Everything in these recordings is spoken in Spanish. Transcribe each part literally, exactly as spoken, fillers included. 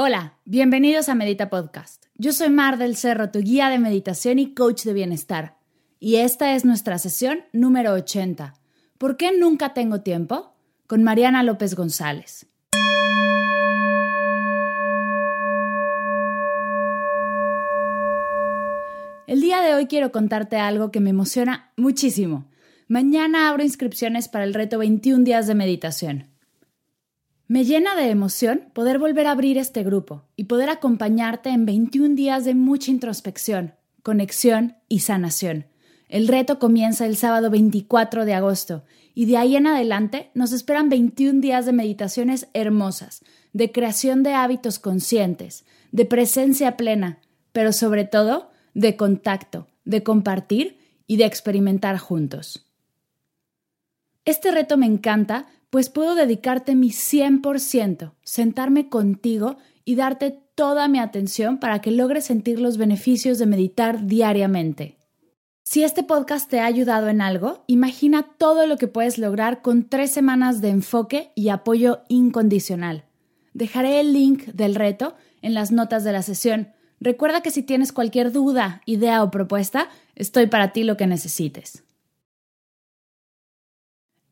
Hola, bienvenidos a Medita Podcast. Yo soy Mar del Cerro, tu guía de meditación y coach de bienestar. Y esta es nuestra sesión número ochenta. ¿Por qué nunca tengo tiempo? Con Mariana López González. El día de hoy quiero contarte algo que me emociona muchísimo. Mañana abro inscripciones para el reto veintiún días de meditación. Me llena de emoción poder volver a abrir este grupo y poder acompañarte en veintiún días de mucha introspección, conexión y sanación. El reto comienza el sábado veinticuatro de agosto y de ahí en adelante nos esperan veintiún días de meditaciones hermosas, de creación de hábitos conscientes, de presencia plena, pero sobre todo de contacto, de compartir y de experimentar juntos. Este reto me encanta, pues puedo dedicarte mi cien por ciento, sentarme contigo y darte toda mi atención para que logres sentir los beneficios de meditar diariamente. Si este podcast te ha ayudado en algo, imagina todo lo que puedes lograr con tres semanas de enfoque y apoyo incondicional. Dejaré el link del reto en las notas de la sesión. Recuerda que si tienes cualquier duda, idea o propuesta, estoy para ti lo que necesites.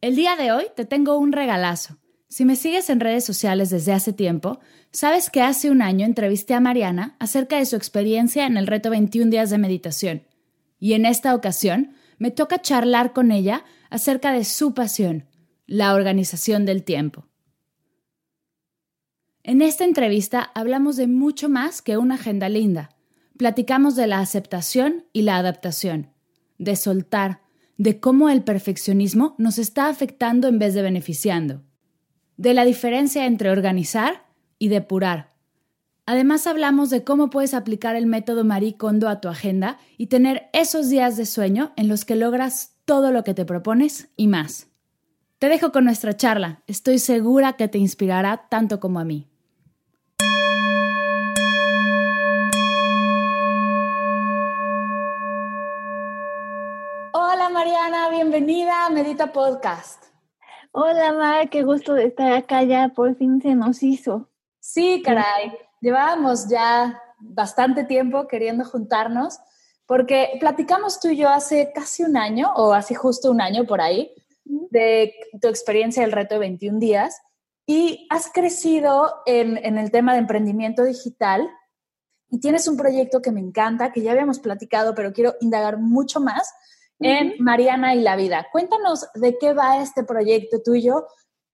El día de hoy te tengo un regalazo. Si me sigues en redes sociales desde hace tiempo, sabes que hace un año entrevisté a Mariana acerca de su experiencia en el reto veintiún días de meditación. Y en esta ocasión me toca charlar con ella acerca de su pasión, la organización del tiempo. En esta entrevista hablamos de mucho más que una agenda linda. Platicamos de la aceptación y la adaptación, de soltar, de cómo el perfeccionismo nos está afectando en vez de beneficiando, de la diferencia entre organizar y depurar. Además hablamos de cómo puedes aplicar el método Marie Kondo a tu agenda y tener esos días de sueño en los que logras todo lo que te propones y más. Te dejo con nuestra charla. Estoy segura que te inspirará tanto como a mí. Hola Mariana, bienvenida a Medita Podcast. Hola Mar, qué gusto de estar acá, ya por fin se nos hizo. Sí, caray, llevábamos ya bastante tiempo queriendo juntarnos porque platicamos tú y yo hace casi un año o hace justo un año por ahí de tu experiencia del reto de veintiún días y has crecido en, en el tema de emprendimiento digital y tienes un proyecto que me encanta, que ya habíamos platicado, pero quiero indagar mucho más en uh-huh. Mariana y la Vida. Cuéntanos de qué va este proyecto tuyo,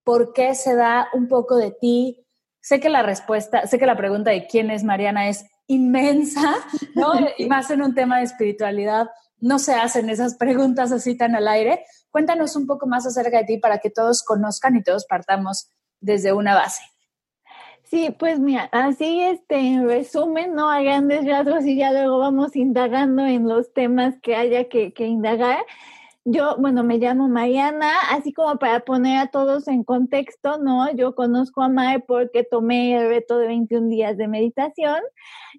por qué se da un poco de ti. Sé que la respuesta, sé que la pregunta de quién es Mariana es inmensa, ¿no? Y más en un tema de espiritualidad, no se hacen esas preguntas así tan al aire. Cuéntanos un poco más acerca de ti para que todos conozcan y todos partamos desde una base. Sí, pues mira, así este, en resumen, ¿no? A grandes rasgos, y ya luego vamos indagando en los temas que haya que, que indagar. Yo, bueno, me llamo Mariana, así como para poner a todos en contexto, ¿no? Yo conozco a Mar porque tomé el reto de veintiún días de meditación.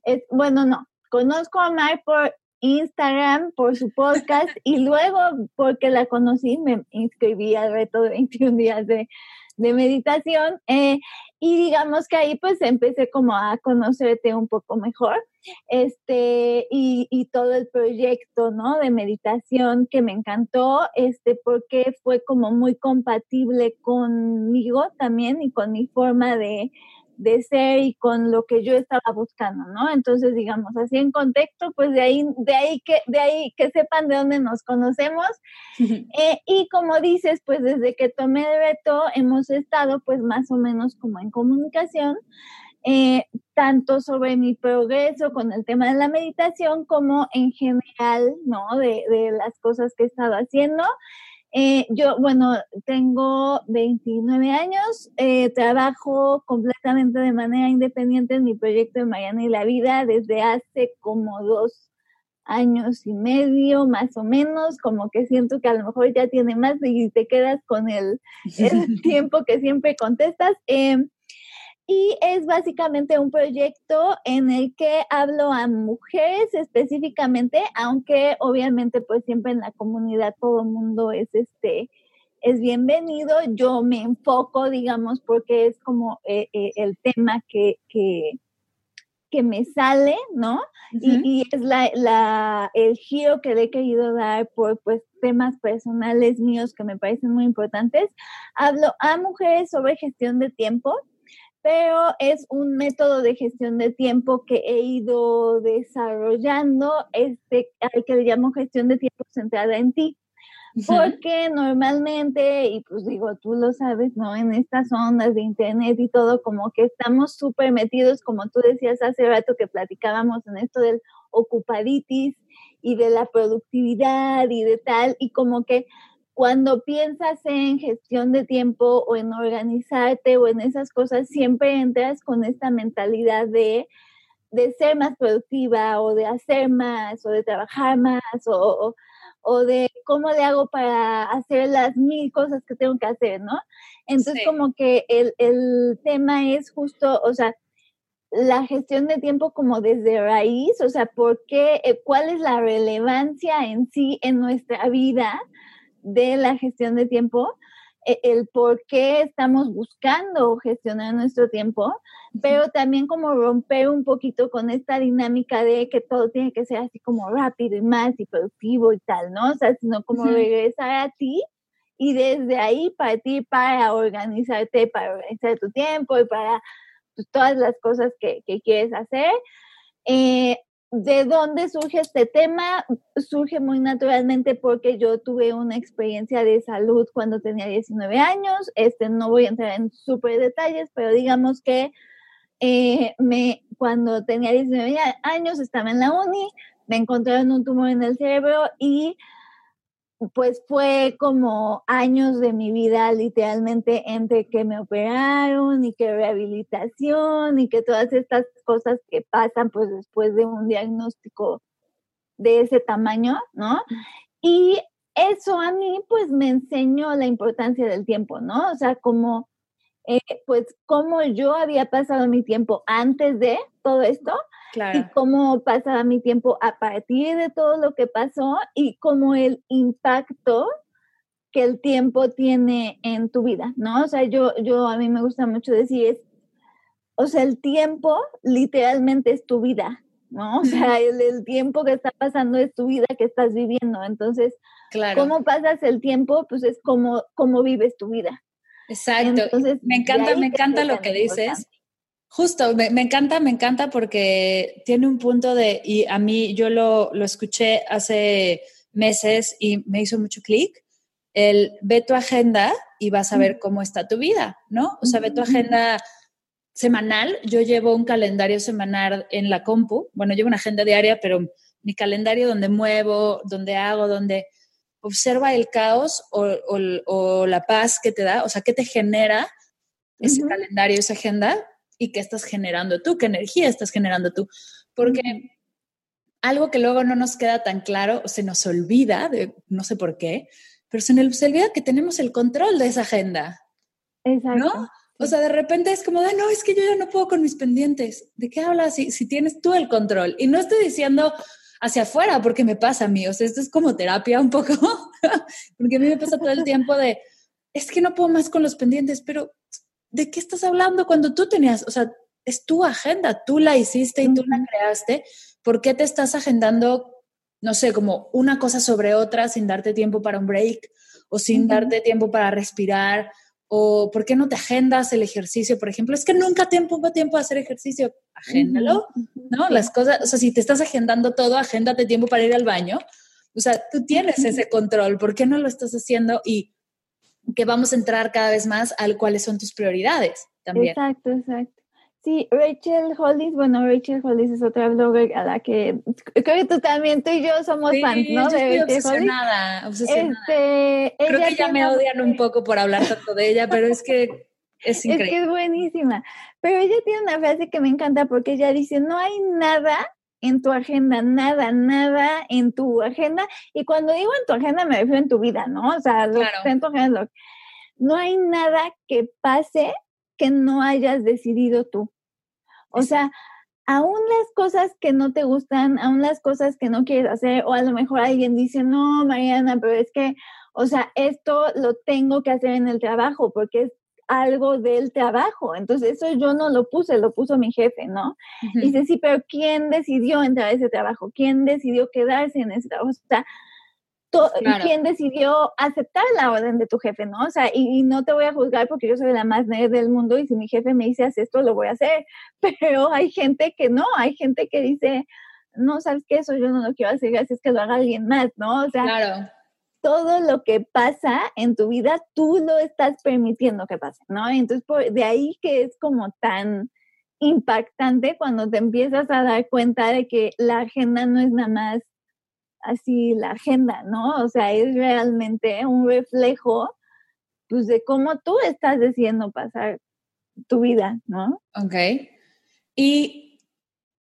Es, bueno, no, conozco a Mar por Instagram, por su podcast, y luego porque la conocí me inscribí al reto de veintiún días de, de meditación eh, y digamos que ahí pues empecé como a conocerte un poco mejor este y, y todo el proyecto, ¿no? De meditación que me encantó este porque fue como muy compatible conmigo también y con mi forma de de ser y con lo que yo estaba buscando, ¿no? Entonces, digamos, así en contexto, pues de ahí, de ahí que, de ahí que sepan de dónde nos conocemos. Sí. Eh, y como dices, pues desde que tomé el reto hemos estado, pues más o menos como en comunicación, eh, tanto sobre mi progreso con el tema de la meditación como en general, ¿no? De, de las cosas que he estado haciendo. Eh, yo, bueno, tengo veintinueve años, eh, trabajo completamente de manera independiente en mi proyecto de Mariana y la Vida desde hace como dos años y medio, más o menos, como que siento que a lo mejor ya tiene más y te quedas con el, el tiempo que siempre contestas. Eh, Y es básicamente un proyecto en el que hablo a mujeres específicamente, aunque obviamente pues siempre en la comunidad todo el mundo es este es bienvenido. Yo me enfoco, digamos, porque es como eh, eh, el tema que, que, que me sale, ¿no? Uh-huh. Y, y es la, la, el giro que le he querido dar por pues temas personales míos que me parecen muy importantes. Hablo a mujeres sobre gestión de tiempo, pero es un método de gestión de tiempo que he ido desarrollando, este, al que le llamo gestión de tiempo centrada en ti, porque uh-huh. normalmente, y pues digo, tú lo sabes, ¿no? En estas ondas de internet y todo, como que estamos súper metidos, como tú decías hace rato que platicábamos en esto del ocupaditis y de la productividad y de tal, y como que cuando piensas en gestión de tiempo o en organizarte o en esas cosas, siempre entras con esta mentalidad de, de ser más productiva o de hacer más o de trabajar más o, o, o de cómo le hago para hacer las mil cosas que tengo que hacer, ¿no? Entonces sí. Como que el, el tema es justo, o sea, la gestión de tiempo como desde raíz, o sea, ¿por qué, eh, cuál es la relevancia en sí en nuestra vida de la gestión de tiempo, el por qué estamos buscando gestionar nuestro tiempo, pero también como romper un poquito con esta dinámica de que todo tiene que ser así como rápido y más y productivo y tal, ¿no? O sea, sino como regresar a ti y desde ahí partir para organizarte, para organizar tu tiempo y para pues, todas las cosas que, que quieres hacer. Eh, ¿De dónde surge este tema? Surge muy naturalmente porque yo tuve una experiencia de salud cuando tenía diecinueve años. Este, no voy a entrar en súper detalles, pero digamos que eh, me, cuando tenía diecinueve años estaba en la uni, me encontraron un tumor en el cerebro y pues fue como años de mi vida literalmente entre que me operaron y que rehabilitación y que todas estas cosas que pasan pues después de un diagnóstico de ese tamaño, ¿no? Y eso a mí pues me enseñó la importancia del tiempo, ¿no? O sea, como eh, pues cómo yo había pasado mi tiempo antes de todo esto. Claro. Y cómo pasaba mi tiempo a partir de todo lo que pasó y cómo el impacto que el tiempo tiene en tu vida, ¿no? O sea, yo, yo a mí me gusta mucho decir, es, o sea, el tiempo literalmente es tu vida, ¿no? O sea, el, el tiempo que está pasando es tu vida que estás viviendo. Entonces, claro. ¿Cómo pasas el tiempo? Pues es como, cómo vives tu vida. Exacto. Entonces, me encanta, me encanta lo que dices. Justo, me, me encanta, me encanta porque tiene un punto de, y a mí yo lo, lo escuché hace meses y me hizo mucho clic, el ve tu agenda y vas a ver cómo está tu vida, ¿no? O sea, ve tu agenda semanal, yo llevo un calendario semanal en la compu, bueno, llevo una agenda diaria, pero mi calendario donde muevo, donde hago, donde observa el caos o, o, o la paz que te da, o sea, qué te genera ese uh-huh. calendario, esa agenda, y qué estás generando tú, qué energía estás generando tú. Porque mm. algo que luego no nos queda tan claro, se nos olvida, de, no sé por qué, pero se nos olvida que tenemos el control de esa agenda. Exacto. ¿No? O sea, de repente es como, de, no, es que yo ya no puedo con mis pendientes. ¿De qué hablas si, si tienes tú el control? Y no estoy diciendo hacia afuera porque me pasa a mí. O sea, esto es como terapia un poco. Porque a mí me pasa todo el tiempo de, es que no puedo más con los pendientes, pero... ¿De qué estás hablando cuando tú tenías? O sea, es tu agenda, tú la hiciste y tú la creaste. ¿Por qué te estás agendando, no sé, como una cosa sobre otra sin darte tiempo para un break o sin uh-huh. darte tiempo para respirar? ¿O por qué no te agendas el ejercicio, por ejemplo? Es que nunca tengo tiempo de hacer ejercicio. Agéndalo, uh-huh. ¿no? Las cosas, o sea, si te estás agendando todo, agéndate tiempo para ir al baño. O sea, tú tienes uh-huh. ese control. ¿Por qué no lo estás haciendo? Y que vamos a entrar cada vez más al cuáles son tus prioridades también. Exacto, exacto. Sí, Rachel Hollis, bueno, Rachel Hollis es otra blogger a la que creo que tú también, tú y yo somos sí, fans, ¿no? Yo de estoy obsesionada, Hollis. obsesionada. Este, creo ella que ya me odian un poco por hablar tanto de ella, pero es que es increíble. Es que es buenísima. Pero ella tiene una frase que me encanta porque ella dice, no hay nada en tu agenda, nada, nada en tu agenda. Y cuando digo en tu agenda me refiero en tu vida, ¿no? O sea, lo claro. que en tu agenda lo... no hay nada que pase que no hayas decidido tú. O sea, aún las cosas que no te gustan, aún las cosas que no quieres hacer, o a lo mejor alguien dice, no, Mariana, pero es que, o sea, esto lo tengo que hacer en el trabajo porque es algo del trabajo. Entonces, eso yo no lo puse, lo puso mi jefe, ¿no? Uh-huh. Y dice, sí, pero ¿quién decidió entrar a ese trabajo? ¿Quién decidió quedarse en ese trabajo? O sea, to- claro. ¿quién decidió aceptar la orden de tu jefe, no? O sea, y, y no te voy a juzgar porque yo soy la más nerd del mundo y si mi jefe me dice, haz esto, lo voy a hacer. Pero hay gente que no, hay gente que dice, no, ¿sabes qué? Eso yo no lo quiero hacer, así es que lo haga alguien más, ¿no? O sea, claro. todo lo que pasa en tu vida, tú lo estás permitiendo que pase, ¿no? Y entonces, por, de ahí que es como tan impactante cuando te empiezas a dar cuenta de que la agenda no es nada más así la agenda, ¿no? O sea, es realmente un reflejo, pues, de cómo tú estás decidiendo pasar tu vida, ¿no? Ok. Y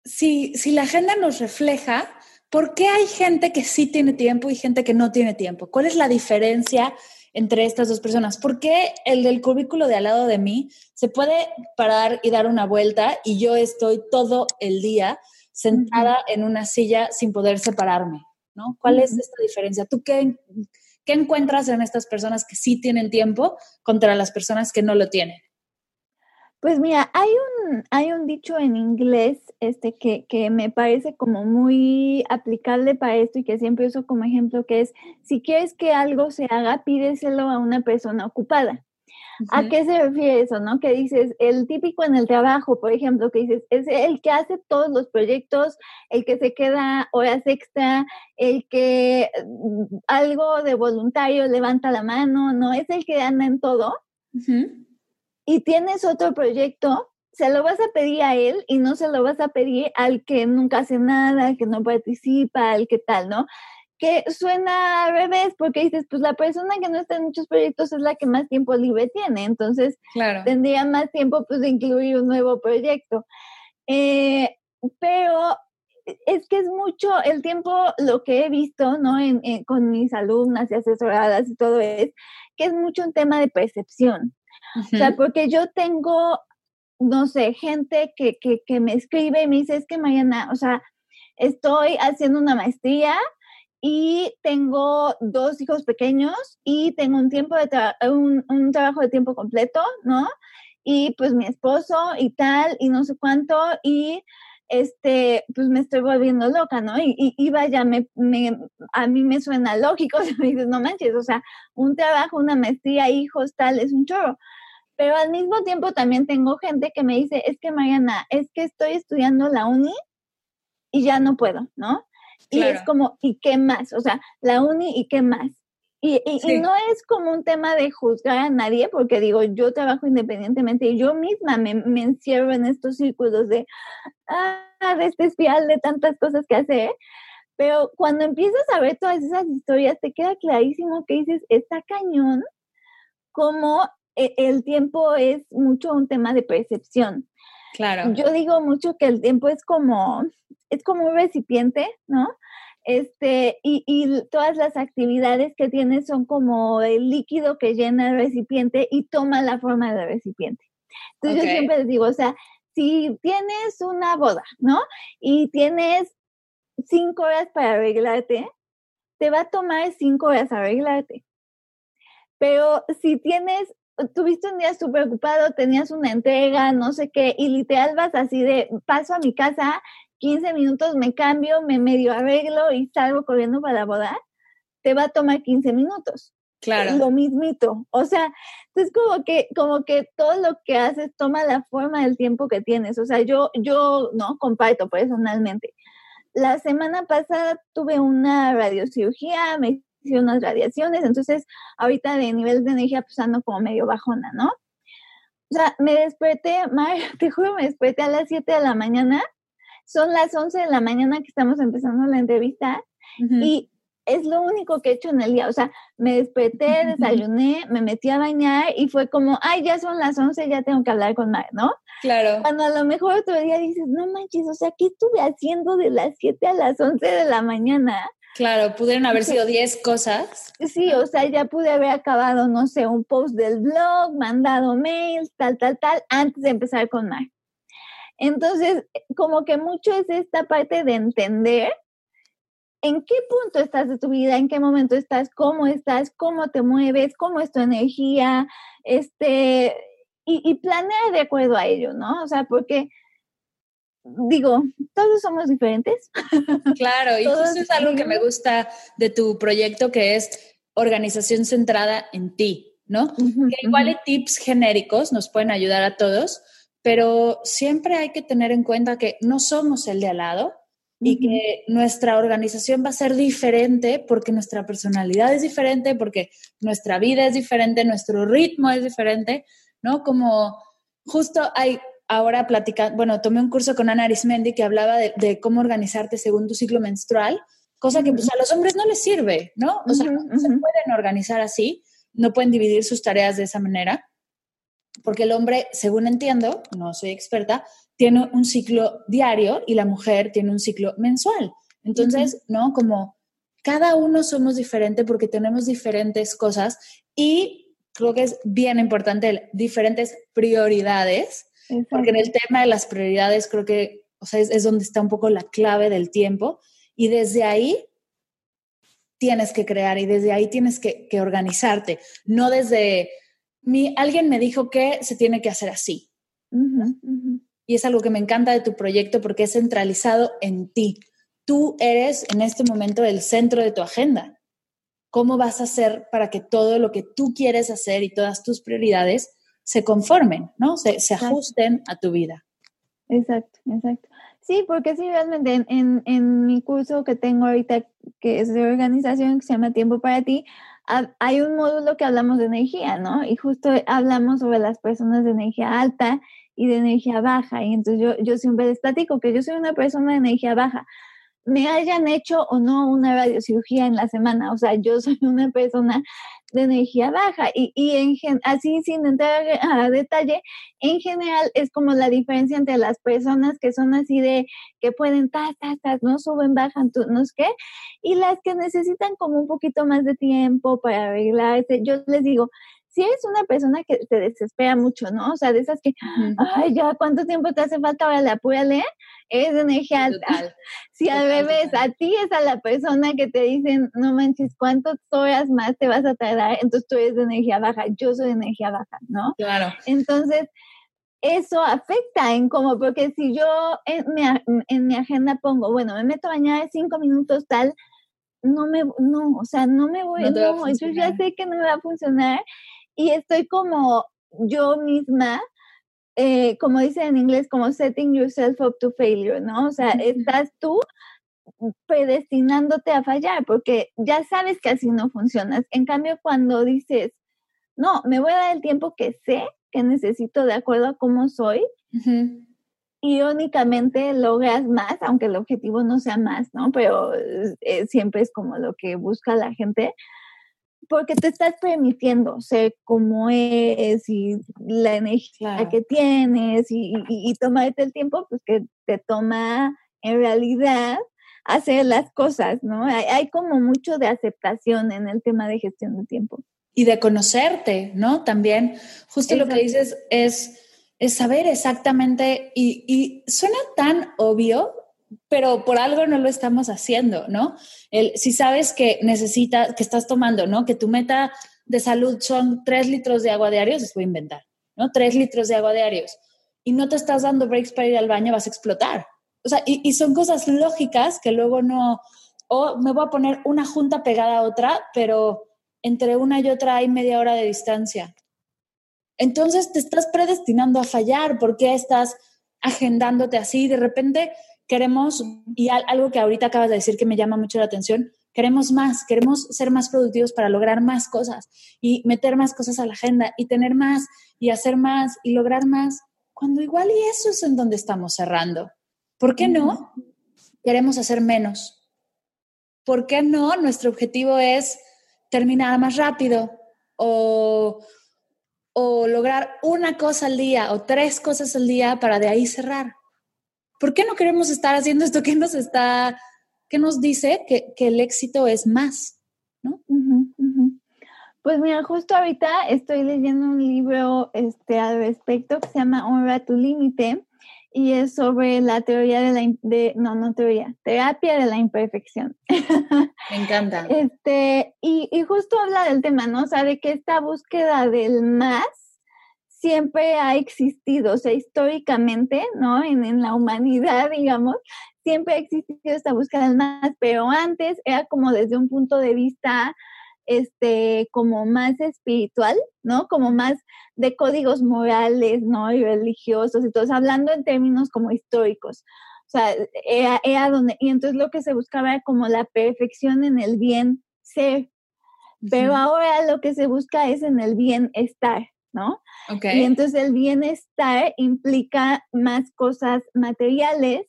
si, si la agenda nos refleja, ¿por qué hay gente que sí tiene tiempo y gente que no tiene tiempo? ¿Cuál es la diferencia entre estas dos personas? ¿Por qué el del cubículo de al lado de mí se puede parar y dar una vuelta y yo estoy todo el día sentada uh-huh. en una silla sin poder separarme, ¿no? ¿Cuál uh-huh. es esta diferencia? ¿Tú qué, qué encuentras en estas personas que sí tienen tiempo contra las personas que no lo tienen? Pues mira, hay un, hay un dicho en inglés este, que, que me parece como muy aplicable para esto y que siempre uso como ejemplo, que es, si quieres que algo se haga, pídeselo a una persona ocupada. Uh-huh. ¿A qué se refiere eso, no? Que dices, el típico en el trabajo, por ejemplo, que dices, es el que hace todos los proyectos, el que se queda horas extra, el que algo de voluntario levanta la mano, ¿no? Es el que anda en todo. Uh-huh. Y tienes otro proyecto, se lo vas a pedir a él y no se lo vas a pedir al que nunca hace nada, al que no participa, al que tal, ¿no? Que suena al revés, porque dices, pues la persona que no está en muchos proyectos es la que más tiempo libre tiene, entonces claro. tendría más tiempo pues, de incluir un nuevo proyecto. Eh, pero es que es mucho el tiempo, lo que he visto, ¿no? En, en, con mis alumnas y asesoradas y todo es, que es mucho un tema de percepción. Uh-huh. O sea, porque yo tengo, no sé, gente que, que, que me escribe y me dice, es que Mariana, o sea, estoy haciendo una maestría y tengo dos hijos pequeños y tengo un tiempo de tra- un, un trabajo de tiempo completo, ¿no? Y pues mi esposo y tal, y no sé cuánto, y este, pues me estoy volviendo loca, ¿no? Y, y, y vaya, me, me, a mí me suena lógico, o sea, me dices, no manches, o sea, un trabajo, una maestría, hijos, tal, es un chorro. Pero al mismo tiempo también tengo gente que me dice, es que Mariana, es que estoy estudiando la uni y ya no puedo, ¿no? Y claro. es como, ¿y qué más? O sea, la uni y qué más. Y, y, sí. y no es como un tema de juzgar a nadie, porque digo, yo trabajo independientemente y yo misma me, me encierro en estos círculos de, ah, de este espiral de tantas cosas que hacer, pero cuando empiezas a ver todas esas historias te queda clarísimo que dices, está cañón, como el tiempo es mucho un tema de percepción. Claro. Yo digo mucho que el tiempo es como, es como un recipiente, ¿no? Este, y, y todas las actividades que tienes son como el líquido que llena el recipiente y toma la forma del recipiente. Entonces okay. yo siempre les digo, o sea, si tienes una boda, ¿no? Y tienes cinco horas para arreglarte, te va a tomar cinco horas arreglarte. Pero si tienes, tuviste un día súper ocupado, tenías una entrega, no sé qué, y literal vas así de paso a mi casa, quince minutos, me cambio, me medio arreglo y salgo corriendo para la boda, te va a tomar quince minutos. Claro. Lo mismito. O sea, es como que, como que todo lo que haces toma la forma del tiempo que tienes. O sea, yo, yo no comparto personalmente. La semana pasada tuve una radiocirugía, me hice unas radiaciones, entonces ahorita de nivel de energía pues ando como medio bajona, ¿no? O sea, me desperté, Mar, te juro, me desperté a las siete de la mañana. Son las once de la mañana que estamos empezando la entrevista. Uh-huh. Y es lo único que he hecho en el día. O sea, me desperté, desayuné, me metí a bañar y fue como, ay, ya son las once, ya tengo que hablar con Mar, ¿no? Claro. Cuando a lo mejor otro día dices, no manches, o sea, ¿qué estuve haciendo de las siete a las once de la mañana? Claro, pudieron haber sido diez cosas. Sí, o sea, ya pude haber acabado, no sé, un post del blog, mandado mails, tal, tal, tal, antes de empezar con Mar. Entonces, como que mucho es esta parte de entender en qué punto estás de tu vida, en qué momento estás, cómo estás, cómo te mueves, cómo es tu energía, este, y, y planear de acuerdo a ello, ¿no? O sea, porque... Digo, todos somos diferentes. Claro, y eso es algo que me gusta de tu proyecto, que es organización centrada en ti, ¿no? Uh-huh, que igual uh-huh. tips genéricos nos pueden ayudar a todos, pero siempre hay que tener en cuenta que no somos el de al lado y uh-huh. que nuestra organización va a ser diferente porque nuestra personalidad es diferente, porque nuestra vida es diferente, nuestro ritmo es diferente, ¿no? Como justo hay... Ahora platicando, bueno, tomé un curso con Ana Arismendi que hablaba de, de cómo organizarte según tu ciclo menstrual, cosa que pues, a los hombres no les sirve, ¿no? O sea, uh-huh, no se pueden organizar así, no pueden dividir sus tareas de esa manera, porque el hombre, según entiendo, no soy experta, tiene un ciclo diario y la mujer tiene un ciclo mensual. Entonces, uh-huh. ¿no? Como cada uno somos diferente porque tenemos diferentes cosas y creo que es bien importante diferentes prioridades. Porque en el tema de las prioridades creo que, o sea, es, es donde está un poco la clave del tiempo y desde ahí tienes que crear y desde ahí tienes que, que organizarte. No desde, mi, alguien me dijo que se tiene que hacer así. Uh-huh, uh-huh. Y es algo que me encanta de tu proyecto porque es centralizado en ti. Tú eres en este momento el centro de tu agenda. ¿Cómo vas a hacer para que todo lo que tú quieres hacer y todas tus prioridades se conformen, ¿no? Se, se ajusten a tu vida. Exacto, exacto. Sí, porque sí, realmente en, en, en mi curso que tengo ahorita, que es de organización, que se llama Tiempo para ti, a, hay un módulo que hablamos de energía, ¿no? Y justo hablamos sobre las personas de energía alta y de energía baja. Y entonces yo, yo siempre les platico que yo soy una persona de energía baja. Me hayan hecho o no una radiocirugía en la semana. O sea, yo soy una persona de energía baja y, y en gen, así sin entrar a, a detalle, en general es como la diferencia entre las personas que son así de que pueden tas, tas, tas, no suben, bajan, tú, no sé qué, y las que necesitan como un poquito más de tiempo para arreglarse. Yo les digo, si eres una persona que te desespera mucho, ¿no? O sea, de esas que, mm. ay, ya, ¿cuánto tiempo te hace falta? Ahora la apúrale, es de energía alta. Total. Si al Total. revés, a ti es a la persona que te dicen, no manches, ¿cuántas horas más te vas a tardar? Entonces tú eres de energía baja, yo soy de energía baja, ¿no? Claro. Entonces, eso afecta en cómo, porque si yo en mi, en mi agenda pongo, bueno, me meto a bañar cinco minutos tal, no me, no, o sea, no me voy, no, no yo ya sé que no me va a funcionar. Y estoy como yo misma, eh, como dicen en inglés, como setting yourself up to failure, ¿no? O sea, mm-hmm. estás tú predestinándote a fallar porque ya sabes que así no funcionas. En cambio, cuando dices, no, me voy a dar el tiempo que sé que necesito de acuerdo a cómo soy, mm-hmm. irónicamente logras más, aunque el objetivo no sea más, ¿no? Pero eh, siempre es como lo que busca la gente. Porque te estás permitiendo ser como eres y la energía claro. que tienes y, y, y tomarte el tiempo pues que te toma en realidad hacer las cosas, ¿no? Hay, hay como mucho de aceptación en el tema de gestión de tiempo. Y de conocerte, ¿no? También justo Exacto. lo que dices es, es saber exactamente y, y suena tan obvio, pero por algo no lo estamos haciendo, ¿no? El, si sabes que necesitas, que estás tomando, ¿no? Que tu meta de salud son tres litros de agua diarios, les voy a inventar, ¿no? Tres litros de agua diarios. Y no te estás dando breaks para ir al baño, vas a explotar. O sea, y, y son cosas lógicas que luego no... O me voy a poner una junta pegada a otra, pero entre una y otra hay media hora de distancia. Entonces te estás predestinando a fallar. ¿Por qué estás agendándote así? De repente... Queremos, y algo que ahorita acabas de decir que me llama mucho la atención, Queremos más, queremos ser más productivos para lograr más cosas y meter más cosas a la agenda y tener más y hacer más y lograr más, cuando igual y eso es en donde estamos cerrando. ¿Por qué no queremos hacer menos? ¿Por qué no nuestro objetivo es terminar más rápido o, o lograr una cosa al día o tres cosas al día para de ahí cerrar? ¿Por qué no queremos estar haciendo esto que nos está... ¿Qué nos dice? Que, que el éxito es más, ¿no? Uh-huh, uh-huh. Pues mira, justo ahorita estoy leyendo un libro este, al respecto que se llama Honra tu Límite y es sobre la teoría de la... De, no, no teoría, terapia de la imperfección. Me encanta. este y, y justo habla del tema, ¿no? O sea, de que esta búsqueda del más siempre ha existido, o sea, históricamente, ¿no? En, en la humanidad, digamos, siempre ha existido esta búsqueda del más, pero antes era como desde un punto de vista este, como más espiritual, ¿no? Como más de códigos morales, ¿no? Y religiosos, entonces hablando en términos como históricos, o sea, era, era donde, y entonces lo que se buscaba era como la perfección en el bien ser, pero sí. Ahora lo que se busca es en el bienestar, ¿no? Okay. Y entonces el bienestar implica más cosas materiales.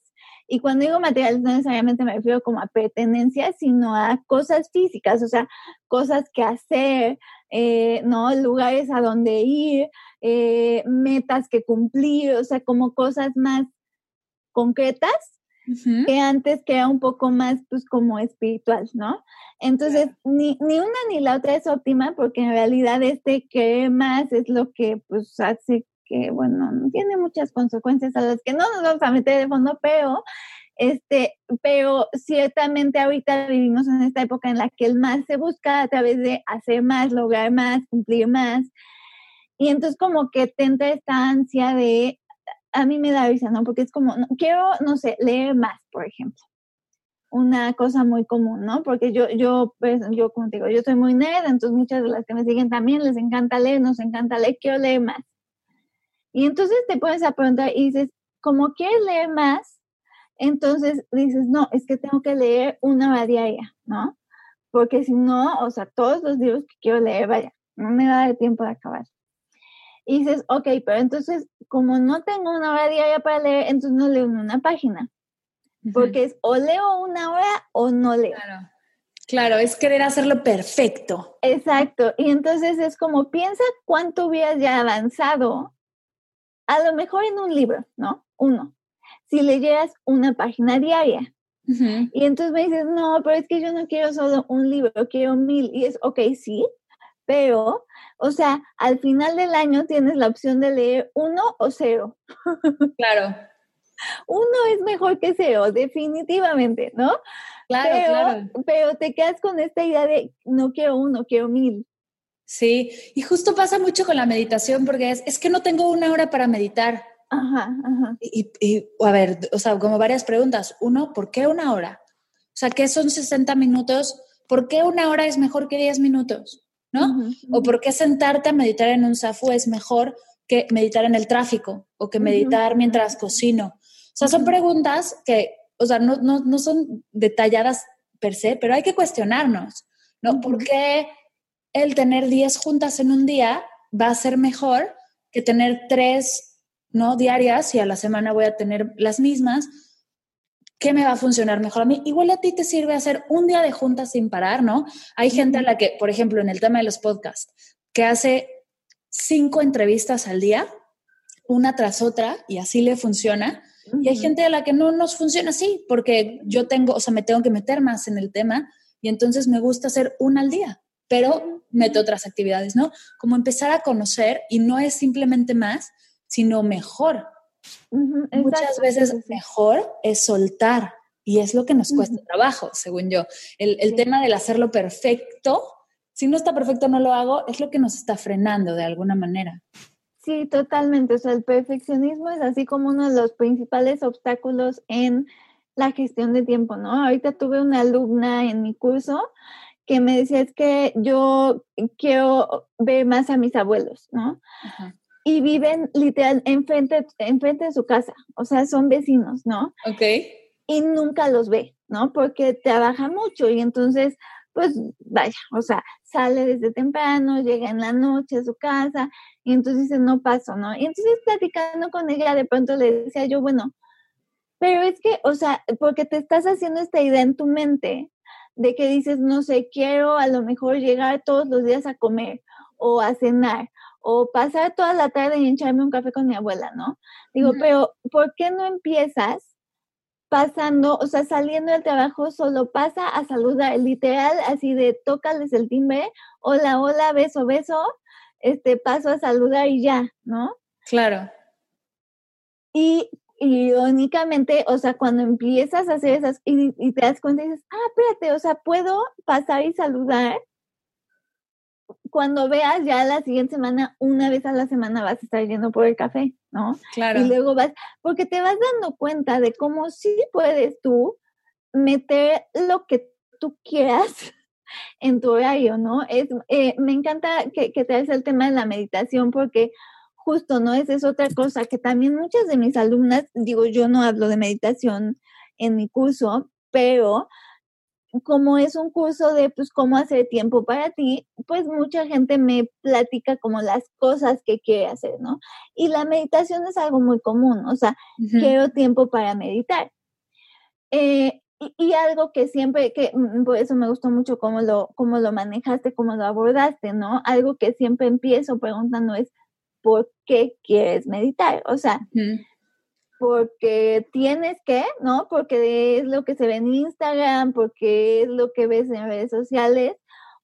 Y cuando digo materiales, no necesariamente me refiero como a pertenencias, sino a cosas físicas, o sea, cosas que hacer, eh, ¿no? Lugares a donde ir, eh, metas que cumplir, o sea, como cosas más concretas, uh-huh, que antes que era un poco más, pues, como espiritual, ¿no? Entonces, uh-huh, ni, ni una ni la otra es óptima, porque en realidad este querer más es lo que, pues, hace que, bueno, tiene muchas consecuencias a las que no nos vamos a meter de fondo, pero, este, pero ciertamente ahorita vivimos en esta época en la que el más se busca a través de hacer más, lograr más, cumplir más, y entonces como que te entra esta ansia de, a mí me da risa, ¿no? Porque es como, no, quiero, no sé, leer más, por ejemplo. Una cosa muy común, ¿no? Porque yo, yo, pues, yo como te digo, yo soy muy nerd, entonces muchas de las que me siguen también les encanta leer, nos encanta leer, quiero leer más. Y entonces te pones a preguntar y dices, como quieres leer más, entonces dices, no, es que tengo que leer una hora diaria, ¿no? Porque si no, o sea, todos los libros que quiero leer, vaya, no me va a dar tiempo de acabar. Y dices, ok, pero entonces, como no tengo una hora diaria para leer, entonces no leo ni una página. Uh-huh. Porque es o leo una hora o no leo. Claro. Claro, es querer hacerlo perfecto. Exacto. Y entonces es como, piensa cuánto hubieras ya avanzado. A lo mejor en un libro, ¿no? Uno. Si leyeras una página diaria. Uh-huh. Y entonces me dices, no, pero es que yo no quiero solo un libro, quiero mil. Y es, ok, sí, pero, o sea, al final del año tienes la opción de leer uno o cero. Claro. Uno es mejor que cero, definitivamente, ¿no? Claro, pero, claro. Pero te quedas con esta idea de, no quiero uno, quiero mil. Sí, y justo pasa mucho con la meditación porque es, es que no tengo una hora para meditar. Ajá, ajá. Y, y, a ver, o sea, como varias preguntas. Uno, ¿por qué una hora? O sea, ¿qué son sesenta minutos? ¿Por qué una hora es mejor que diez minutos? ¿No? Uh-huh, uh-huh. ¿O por qué sentarte a meditar en un zafu es mejor que meditar en el tráfico o que meditar, uh-huh, mientras cocino? O sea, son preguntas que, o sea, no, no, no son detalladas per se, pero hay que cuestionarnos, ¿no? Uh-huh. ¿Por qué el tener diez juntas en un día va a ser mejor que tener tres, ¿no?, diarias y a la semana voy a tener las mismas? ¿Qué me va a funcionar mejor a mí? Igual a ti te sirve hacer un día de juntas sin parar, ¿no? Hay gente a la que, por ejemplo, en el tema de los podcasts, que hace cinco entrevistas al día, una tras otra, y así le funciona. Y hay gente a la que no nos funciona así, porque yo tengo, o sea, me tengo que meter más en el tema y entonces me gusta hacer una al día, pero meto otras actividades, ¿no? Como empezar a conocer, y no es simplemente más, sino mejor. Uh-huh, Muchas veces mejor es soltar, y es lo que nos cuesta, uh-huh, trabajo, según yo. El, el sí. tema del hacerlo perfecto, si no está perfecto no lo hago, es lo que nos está frenando de alguna manera. Sí, totalmente. O sea, el perfeccionismo es así como uno de los principales obstáculos en la gestión de tiempo, ¿no? Ahorita tuve una alumna en mi curso que me decía, es que yo quiero ver más a mis abuelos, ¿no? Ajá. Y viven literal enfrente, enfrente de su casa, o sea, son vecinos, ¿no? Ok. y nunca los ve, ¿no? Porque trabaja mucho y entonces, pues vaya, o sea, sale desde temprano, llega en la noche a su casa y entonces dice, no paso, ¿no? Y entonces platicando con ella de pronto le decía yo, bueno, pero es que, o sea, porque te estás haciendo esta idea en tu mente de que dices, no sé, quiero a lo mejor llegar todos los días a comer o a cenar o pasar toda la tarde y echarme un café con mi abuela, ¿no? Digo, uh-huh. pero ¿por qué no empiezas pasando, o sea, saliendo del trabajo, solo pasa a saludar, literal, así de tócales el timbre, hola, hola, beso, beso, este, paso a saludar y ya, ¿no? Claro. Y irónicamente, o sea, cuando empiezas a hacer esas, y, y te das cuenta y dices, ah, espérate, o sea, puedo pasar y saludar, cuando veas ya la siguiente semana, una vez a la semana vas a estar yendo por el café, ¿no? Claro. Y luego vas, porque te vas dando cuenta de cómo sí puedes tú meter lo que tú quieras en tu horario, ¿no? Es, eh, me encanta que, que traes el tema de la meditación porque justo, ¿no? Esa es otra cosa que también muchas de mis alumnas, digo, yo no hablo de meditación en mi curso, pero como es un curso de, pues, cómo hacer tiempo para ti, pues, mucha gente me platica como las cosas que quiere hacer, ¿no? Y la meditación es algo muy común, o sea, uh-huh. quiero tiempo para meditar. Eh, y, y algo que siempre, que por eso me gustó mucho cómo lo, cómo lo manejaste, cómo lo abordaste, ¿no? Algo que siempre empiezo preguntando es, ¿por qué quieres meditar? O sea, uh-huh. porque tienes que, ¿no? Porque es lo que se ve en Instagram, porque es lo que ves en redes sociales,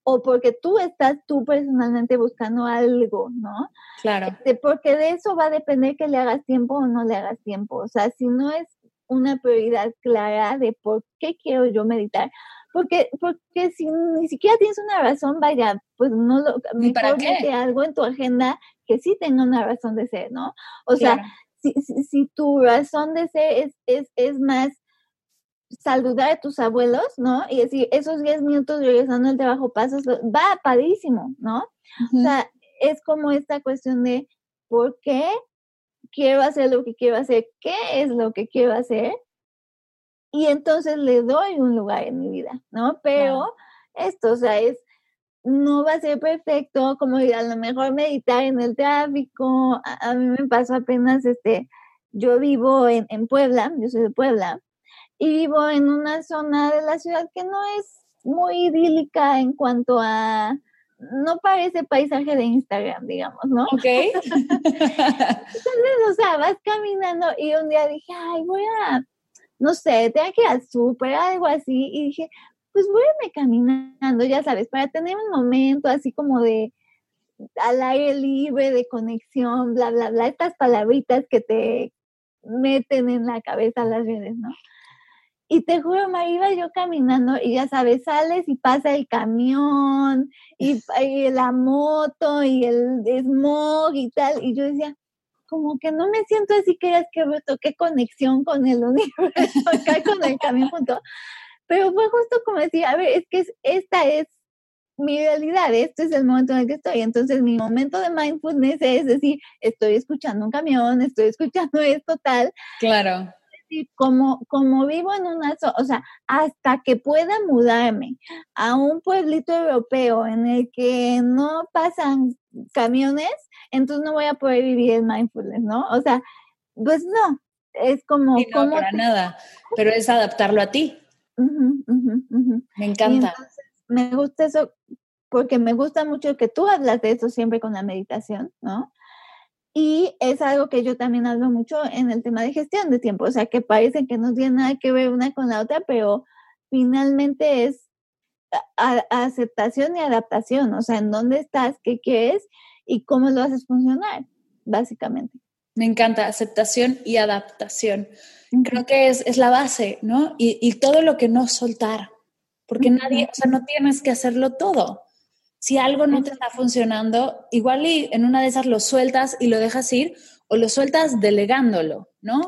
o porque tú estás tú personalmente buscando algo, ¿no? Claro. Este, porque de eso va a depender que le hagas tiempo o no le hagas tiempo. O sea, si no es una prioridad clara de por qué quiero yo meditar, porque porque si ni siquiera tienes una razón, vaya, pues no lo... ¿Y para qué? Mete algo en tu agenda que sí tenga una razón de ser, ¿no? O claro. sea... Si, si, si tu razón de ser es, es, es más saludar a tus abuelos, ¿no? Y decir, esos diez minutos regresando al trabajo pasos, va padrísimo, ¿no? Uh-huh. O sea, es como esta cuestión de ¿por qué quiero hacer lo que quiero hacer? ¿Qué es lo que quiero hacer? Y entonces le doy un lugar en mi vida, ¿no? Pero wow. esto, o sea, es no va a ser perfecto, como a lo mejor meditar en el tráfico. A, a mí me pasó apenas, este, yo vivo en, en Puebla, yo soy de Puebla, y vivo en una zona de la ciudad que no es muy idílica en cuanto a, no parece paisaje de Instagram, digamos, ¿no? Ok. Entonces, o sea, vas caminando y un día dije, ay, voy a, no sé, tengo que ir al súper, algo así, y dije, pues voy caminando, ya sabes, para tener un momento así como de al aire libre, de conexión, bla, bla, bla, estas palabritas que te meten en la cabeza las redes, ¿no? Y te juro, María, iba yo caminando y ya sabes, sales y pasa el camión y, y la moto y el smog y tal, y yo decía, como que no me siento así que es que toqué conexión con el universo, acá con el camión junto. Pero fue justo como decir, a ver, es que esta es mi realidad, esto es el momento en el que estoy. Entonces, mi momento de mindfulness es decir, estoy escuchando un camión, estoy escuchando esto, tal. Claro. Es decir, como, como vivo en una zona, o sea, hasta que pueda mudarme a un pueblito europeo en el que no pasan camiones, entonces no voy a poder vivir el mindfulness, ¿no? O sea, pues no, es como... Sí, no, como para te... nada, pero es adaptarlo a ti. Uh-huh, uh-huh, uh-huh. Me encanta. Entonces, me gusta eso porque me gusta mucho que tú hablas de eso siempre con la meditación, ¿no? Y es algo que yo también hablo mucho en el tema de gestión de tiempo, o sea, que parece que no tiene nada que ver una con la otra, pero finalmente es a- a- aceptación y adaptación, o sea, en dónde estás, qué quieres y cómo lo haces funcionar, básicamente. Me encanta, aceptación y adaptación. Creo que es, es la base, ¿no? Y, y todo lo que no soltar, porque uh-huh. nadie, o sea, no tienes que hacerlo todo. Si algo no te está funcionando, igual y en una de esas lo sueltas y lo dejas ir, o lo sueltas delegándolo, ¿no?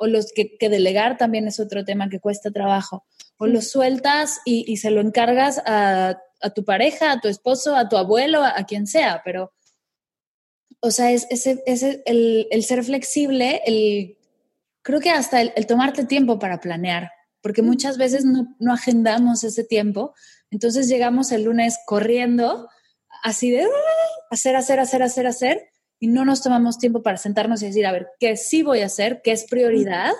O los que, que delegar también es otro tema que cuesta trabajo. O lo sueltas y, y se lo encargas a, a tu pareja, a tu esposo, a tu abuelo, a, a quien sea, pero... O sea, es, es, es el, el ser flexible, el, creo que hasta el, el tomarte tiempo para planear, porque muchas veces no, no agendamos ese tiempo. Entonces llegamos el lunes corriendo, así de uh, hacer, hacer, hacer, hacer, hacer, y no nos tomamos tiempo para sentarnos y decir, a ver, ¿qué sí voy a hacer? ¿Qué es prioridad?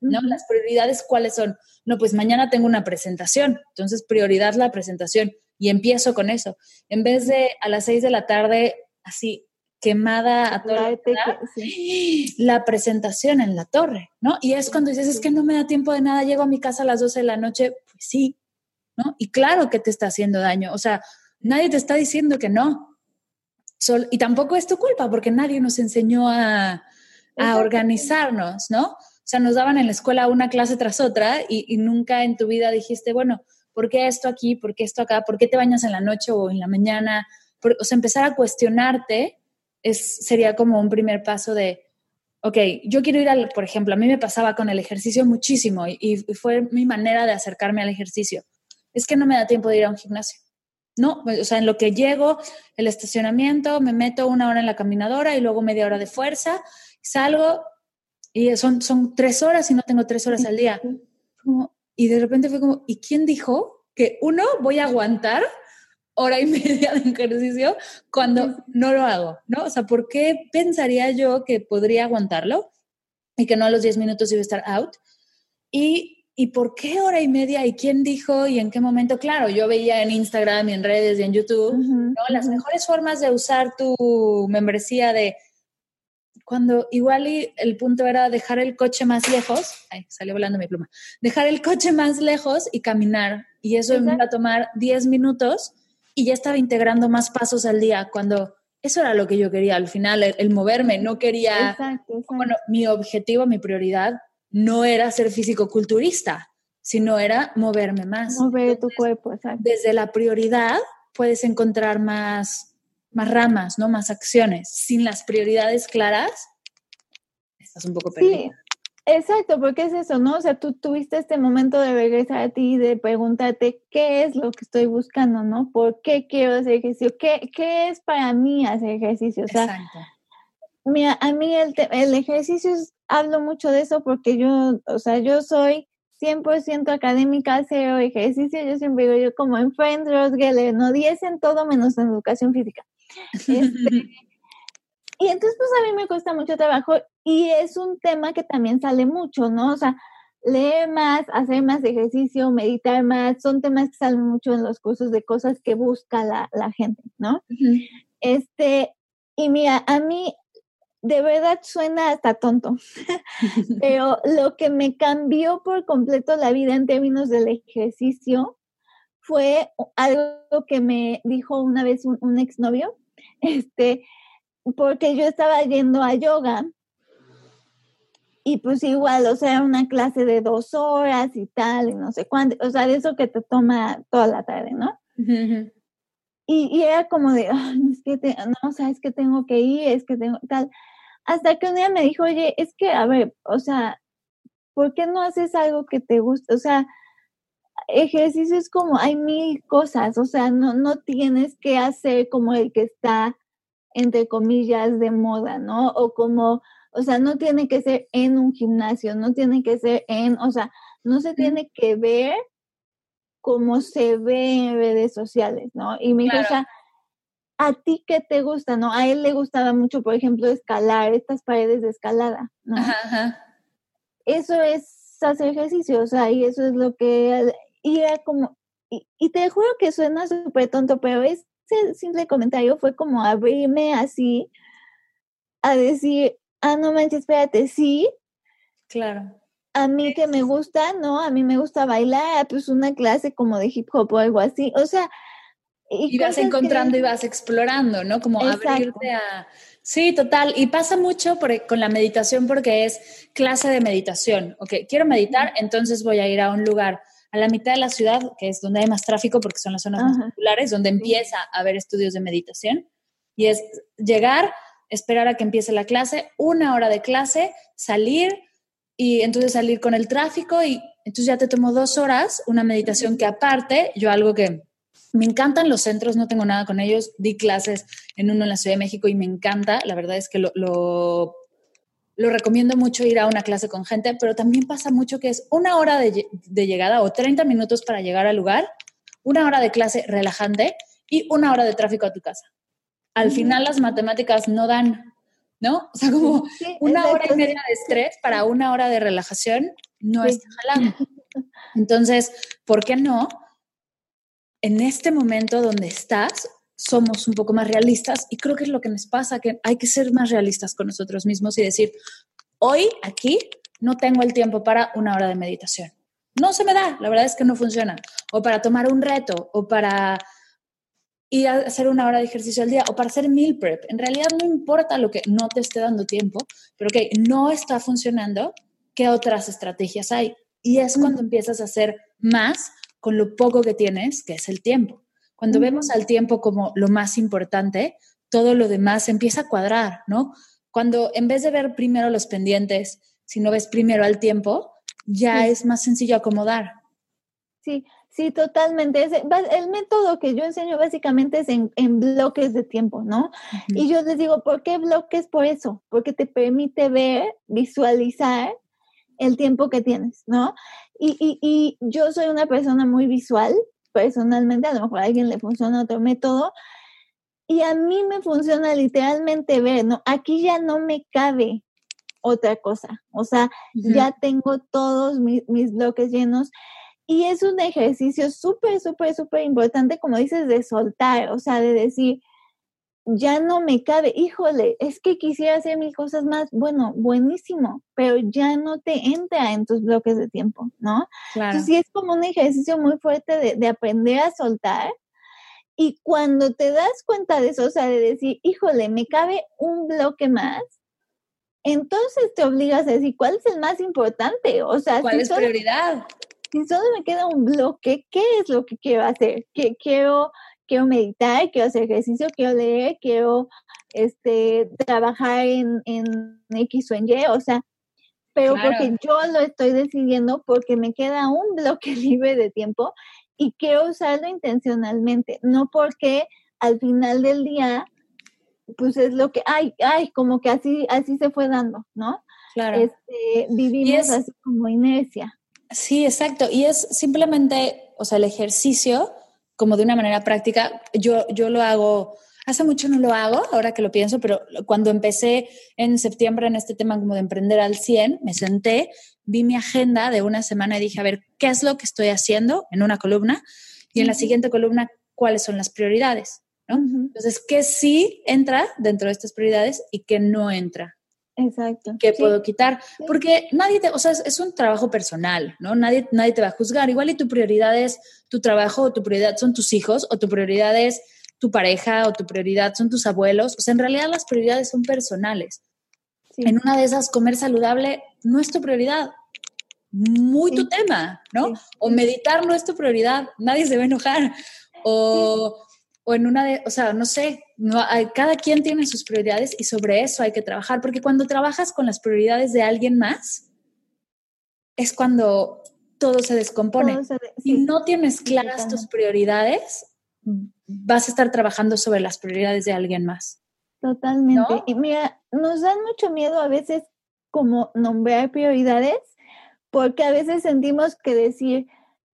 ¿No? Las prioridades, ¿cuáles son? No, pues mañana tengo una presentación, entonces prioridad la presentación, y empiezo con eso. En vez de a las seis de la tarde, así quemada a toda la, la, sí. la presentación en la torre, ¿no? Y es cuando dices, es que no me da tiempo de nada, llego a mi casa a las doce de la noche, pues sí, ¿no? Y claro que te está haciendo daño, o sea, nadie te está diciendo que no. Sol, y tampoco es tu culpa, porque nadie nos enseñó a, a organizarnos, ¿no? O sea, nos daban en la escuela una clase tras otra y, y nunca en tu vida dijiste, bueno, ¿por qué esto aquí? ¿Por qué esto acá? ¿Por qué te bañas en la noche o en la mañana? Por, o sea, empezar a cuestionarte es, sería como un primer paso de, ok, yo quiero ir al, por ejemplo, a mí me pasaba con el ejercicio muchísimo y, y fue mi manera de acercarme al ejercicio. Es que no me da tiempo de ir a un gimnasio. No, o sea, en lo que llego, el estacionamiento, me meto una hora en la caminadora y luego media hora de fuerza, salgo y son, son tres horas y no tengo tres horas al día. Como, y de repente fue como, ¿y quién dijo que uno voy a aguantar hora y media de ejercicio cuando no lo hago? ¿No? O sea, ¿por qué pensaría yo que podría aguantarlo y que no a los diez minutos iba a estar out? Y... ¿Y por qué hora y media? ¿Y quién dijo? ¿Y en qué momento? Claro, yo veía en Instagram y en redes y en YouTube, uh-huh, ¿no? Las uh-huh. mejores formas de usar tu membresía de... Cuando igual y el punto era dejar el coche más lejos. Ay, salió volando mi pluma. Dejar el coche más lejos y caminar. Y eso me iba a tomar diez minutos y ya estaba integrando más pasos al día cuando... Eso era lo que yo quería al final, el, el moverme. No quería... Exacto, exacto. Bueno, mi objetivo, mi prioridad... no era ser físico-culturista, sino era moverme más. Mover Entonces, tu cuerpo, exacto. Desde la prioridad puedes encontrar más, más ramas, ¿no? Más acciones. Sin las prioridades claras, estás un poco perdida. Sí, exacto, porque es eso, ¿no? O sea, tú tuviste este momento de regresar a ti y de preguntarte qué es lo que estoy buscando, ¿no? ¿Por qué quiero hacer ejercicio? ¿Qué, qué es para mí hacer ejercicio? O sea, exacto. Mira, a mí el, te- el ejercicio es... Hablo mucho de eso porque yo, o sea, yo soy cien por ciento académica, cero ejercicio. Yo siempre digo, yo como en Friends, Rose Geller, no diez en todo menos en educación física. Este, y entonces, pues a mí me cuesta mucho trabajo y es un tema que también sale mucho, ¿no? O sea, leer más, hacer más ejercicio, meditar más, son temas que salen mucho en los cursos de cosas que busca la, la gente, ¿no? Uh-huh. Este, y mira, a mí... De verdad suena hasta tonto, pero lo que me cambió por completo la vida en términos del ejercicio fue algo que me dijo una vez un, un exnovio, este, porque yo estaba yendo a yoga y pues igual, o sea, una clase de dos horas y tal, y no sé cuánto, o sea, de eso que te toma toda la tarde, ¿no? Uh-huh. Y, y era como de, oh, es que te, no, o sea, es que tengo que ir, es que tengo tal. Hasta que un día me dijo, oye, es que, a ver, o sea, ¿por qué no haces algo que te guste? O sea, ejercicio es como, hay mil cosas, o sea, no, no tienes que hacer como el que está, entre comillas, de moda, ¿no? O como, o sea, no tiene que ser en un gimnasio, no tiene que ser en, o sea, no se tiene que ver como se ve en redes sociales, ¿no? Y me claro. dijo, o sea, ¿a ti qué te gusta, no? A él le gustaba mucho, por ejemplo, escalar, estas paredes de escalada, ¿no? Ajá, ajá. Eso es hacer ejercicio, o sea, y eso es lo que... Y era como... Y, y te juro que suena súper tonto, pero ese simple comentario fue como abrirme así a decir, ah, no manches, espérate, sí. Claro. A mí que me gusta, ¿no? A mí me gusta bailar, pues una clase como de hip hop o algo así. O sea... Y, y vas encontrando que... y vas explorando, ¿no? Como exacto. abrirte a... Sí, total. Y pasa mucho por, con la meditación porque es clase de meditación. Ok, quiero meditar, entonces voy a ir a un lugar a la mitad de la ciudad, que es donde hay más tráfico porque son las zonas Ajá. más populares, donde empieza a haber estudios de meditación. Y es llegar, esperar a que empiece la clase, una hora de clase, salir... Y entonces salir con el tráfico y entonces ya te tomó dos horas una meditación que aparte, yo algo que me encantan los centros, no tengo nada con ellos, di clases en uno en la Ciudad de México y me encanta, la verdad es que lo, lo, Lo recomiendo mucho ir a una clase con gente, pero también pasa mucho que es una hora de, de llegada o treinta minutos para llegar al lugar, una hora de clase relajante y una hora de tráfico a tu casa. Al final las matemáticas no dan, ¿no? O sea, como sí, una hora y media de estrés para una hora de relajación no sí. está jalando. Entonces, ¿por qué no? En este momento donde estás, somos un poco más realistas y creo que es lo que nos pasa, que hay que ser más realistas con nosotros mismos y decir, hoy aquí no tengo el tiempo para una hora de meditación. No se me da, la verdad es que no funciona. O para tomar un reto, o para ir a hacer una hora de ejercicio al día, o para hacer meal prep. En realidad no importa lo que no te esté dando tiempo, pero que no está funcionando, ¿qué otras estrategias hay? Y es cuando empiezas a hacer más con lo poco que tienes, que es el tiempo. Cuando vemos al tiempo como lo más importante, todo lo demás empieza a cuadrar, ¿no? Cuando en vez de ver primero los pendientes, si no ves primero al tiempo, ya sí. es más sencillo acomodar. Sí, sí, totalmente. El método que yo enseño básicamente es en, en bloques de tiempo, ¿no? Uh-huh. Y yo les digo, ¿por qué bloques? Por eso, porque te permite ver, visualizar el tiempo que tienes, ¿no? Y, y, y yo soy una persona muy visual, personalmente, a lo mejor a alguien le funciona otro método, y a mí me funciona literalmente ver, no, aquí ya no me cabe otra cosa, o sea, uh-huh. ya tengo todos mis, mis bloques llenos, y es un ejercicio súper, súper, súper importante, como dices, de soltar, o sea, de decir, ya no me cabe, híjole, es que quisiera hacer mil cosas más, bueno, buenísimo, pero ya no te entra en tus bloques de tiempo, ¿no? Claro. Entonces sí es como un ejercicio muy fuerte de, de aprender a soltar, y cuando te das cuenta de eso, o sea, de decir, híjole, me cabe un bloque más, entonces te obligas a decir, ¿cuál es el más importante? O sea, ¿cuál si es solo, prioridad? Si solo me queda un bloque, ¿qué es lo que quiero hacer? ¿Qué quiero...? Quiero meditar, quiero hacer ejercicio, quiero leer, quiero este, trabajar en, en X o en Y, o sea, pero claro. porque yo lo estoy decidiendo porque me queda un bloque libre de tiempo y quiero usarlo intencionalmente, no porque al final del día, pues es lo que, ay, ay, como que así, así se fue dando, ¿no? Claro. Este, vivimos es, así como inercia. Sí, exacto, y es simplemente, o sea, el ejercicio, como de una manera práctica, yo, yo lo hago, hace mucho no lo hago, ahora que lo pienso, pero cuando empecé en septiembre en este tema como de emprender al cien, me senté, vi mi agenda de una semana y dije, a ver, ¿qué es lo que estoy haciendo? En una columna, y en la siguiente columna, ¿cuáles son las prioridades? ¿No? Uh-huh. Entonces, ¿qué sí entra dentro de estas prioridades y qué no entra? Exacto. ¿Qué sí. puedo quitar? Sí. Porque nadie te, o sea, es, es un trabajo personal, ¿no? Nadie, nadie te va a juzgar. Igual y tu prioridad es tu trabajo, o tu prioridad son tus hijos, o tu prioridad es tu pareja, o tu prioridad son tus abuelos. O sea, en realidad las prioridades son personales. Sí. En una de esas, comer saludable no es tu prioridad. Muy sí. tu tema, ¿no? Sí. O meditar no es tu prioridad. Nadie se va a enojar. O... Sí. O en una de, o sea, no sé, no hay, cada quien tiene sus prioridades y sobre eso hay que trabajar, porque cuando trabajas con las prioridades de alguien más, es cuando todo se descompone. Todo se de, sí. Si no tienes claras sí, tus prioridades, vas a estar trabajando sobre las prioridades de alguien más. Totalmente. ¿No? Y mira, nos dan mucho miedo a veces como nombrar prioridades, porque a veces sentimos que decir,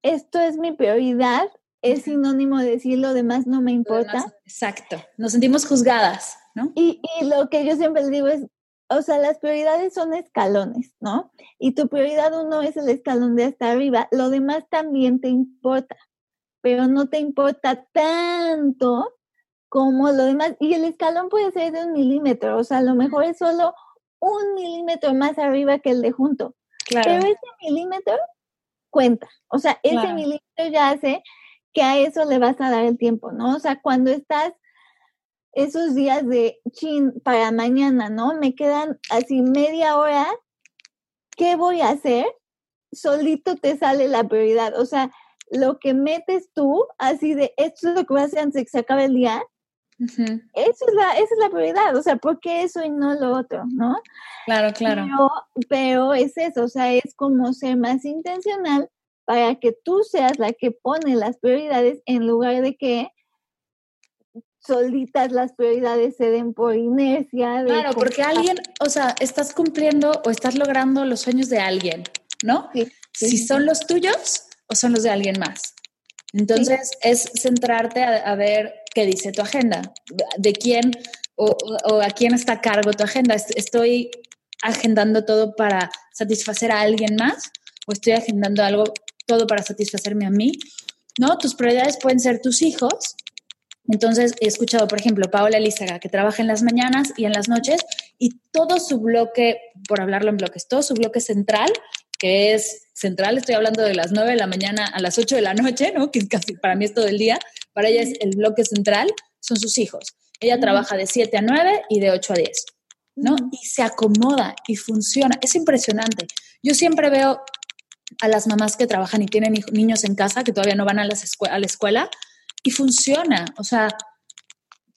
esto es mi prioridad, es sinónimo de decir lo demás no me importa. Demás, exacto. Nos sentimos juzgadas, ¿no? Y, y lo que yo siempre digo es, o sea, las prioridades son escalones, ¿no? Y tu prioridad uno es el escalón de hasta arriba. Lo demás también te importa, pero no te importa tanto como lo demás. Y el escalón puede ser de un milímetro, o sea, a lo mejor es solo un milímetro más arriba que el de junto. Claro. Pero ese milímetro cuenta. O sea, ese claro. milímetro ya hace... que a eso le vas a dar el tiempo, ¿no? O sea, cuando estás esos días de chin para mañana, ¿no? Me quedan así media hora, ¿qué voy a hacer? Solito te sale la prioridad, o sea, lo que metes tú, así de esto es lo que vas a hacer antes de que se acabe el día, uh-huh. eso es la, esa es la prioridad, o sea, ¿por qué eso y no lo otro, no? Claro, claro. Pero, pero es eso, o sea, es como ser más intencional, para que tú seas la que pone las prioridades en lugar de que solitas las prioridades se den por inercia. De claro, porque alguien, o sea, estás cumpliendo o estás logrando los sueños de alguien, ¿no? Sí, sí, si sí. son los tuyos o son los de alguien más. Entonces sí. es centrarte a, a ver qué dice tu agenda, de, de quién o, o a quién está a cargo tu agenda. ¿Estoy agendando todo para satisfacer a alguien más o estoy agendando algo todo para satisfacerme a mí? ¿No? Tus prioridades pueden ser tus hijos. Entonces he escuchado, por ejemplo, Paola Elizaga, que trabaja en las mañanas y en las noches, y todo su bloque, por hablarlo en bloques, todo su bloque central, que es central, estoy hablando de las nueve de la mañana a las ocho de la noche, ¿no? Que casi para mí es todo el día, para ella es el bloque central, son sus hijos. Ella uh-huh. trabaja de siete a nueve y de ocho a diez, ¿no? Uh-huh. Y se acomoda y funciona, es impresionante. Yo siempre veo a las mamás que trabajan y tienen hij- niños en casa, que todavía no van a, las escu- a la escuela, y funciona, o sea,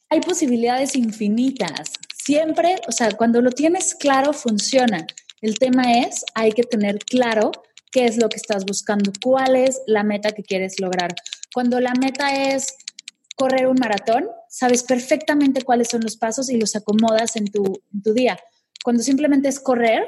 hay posibilidades infinitas. Siempre, o sea, cuando lo tienes claro, funciona. El tema es, hay que tener claro qué es lo que estás buscando, cuál es la meta que quieres lograr. Cuando la meta es correr un maratón, sabes perfectamente cuáles son los pasos y los acomodas en tu, en tu día. Cuando simplemente es correr,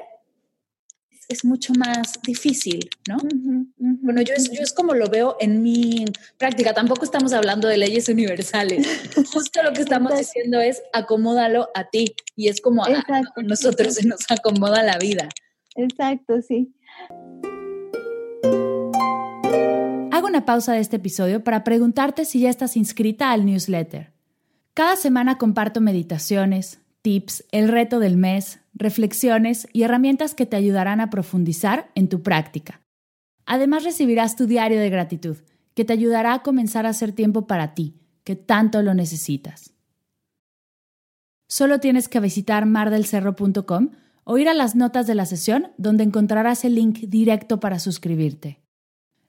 es mucho más difícil, ¿no? Uh-huh, uh-huh. Bueno, yo es, yo es como lo veo en mi práctica. Tampoco estamos hablando de leyes universales. Justo lo que estamos Exacto. diciendo es acomódalo a ti. Y es como a, a nosotros se nos acomoda la vida. Exacto, sí. Hago una pausa de este episodio para preguntarte si ya estás inscrita al newsletter. Cada semana comparto meditaciones, tips, el reto del mes, reflexiones y herramientas que te ayudarán a profundizar en tu práctica. Además, recibirás tu diario de gratitud, que te ayudará a comenzar a hacer tiempo para ti, que tanto lo necesitas. Solo tienes que visitar mar del cerro punto com o ir a las notas de la sesión, donde encontrarás el link directo para suscribirte.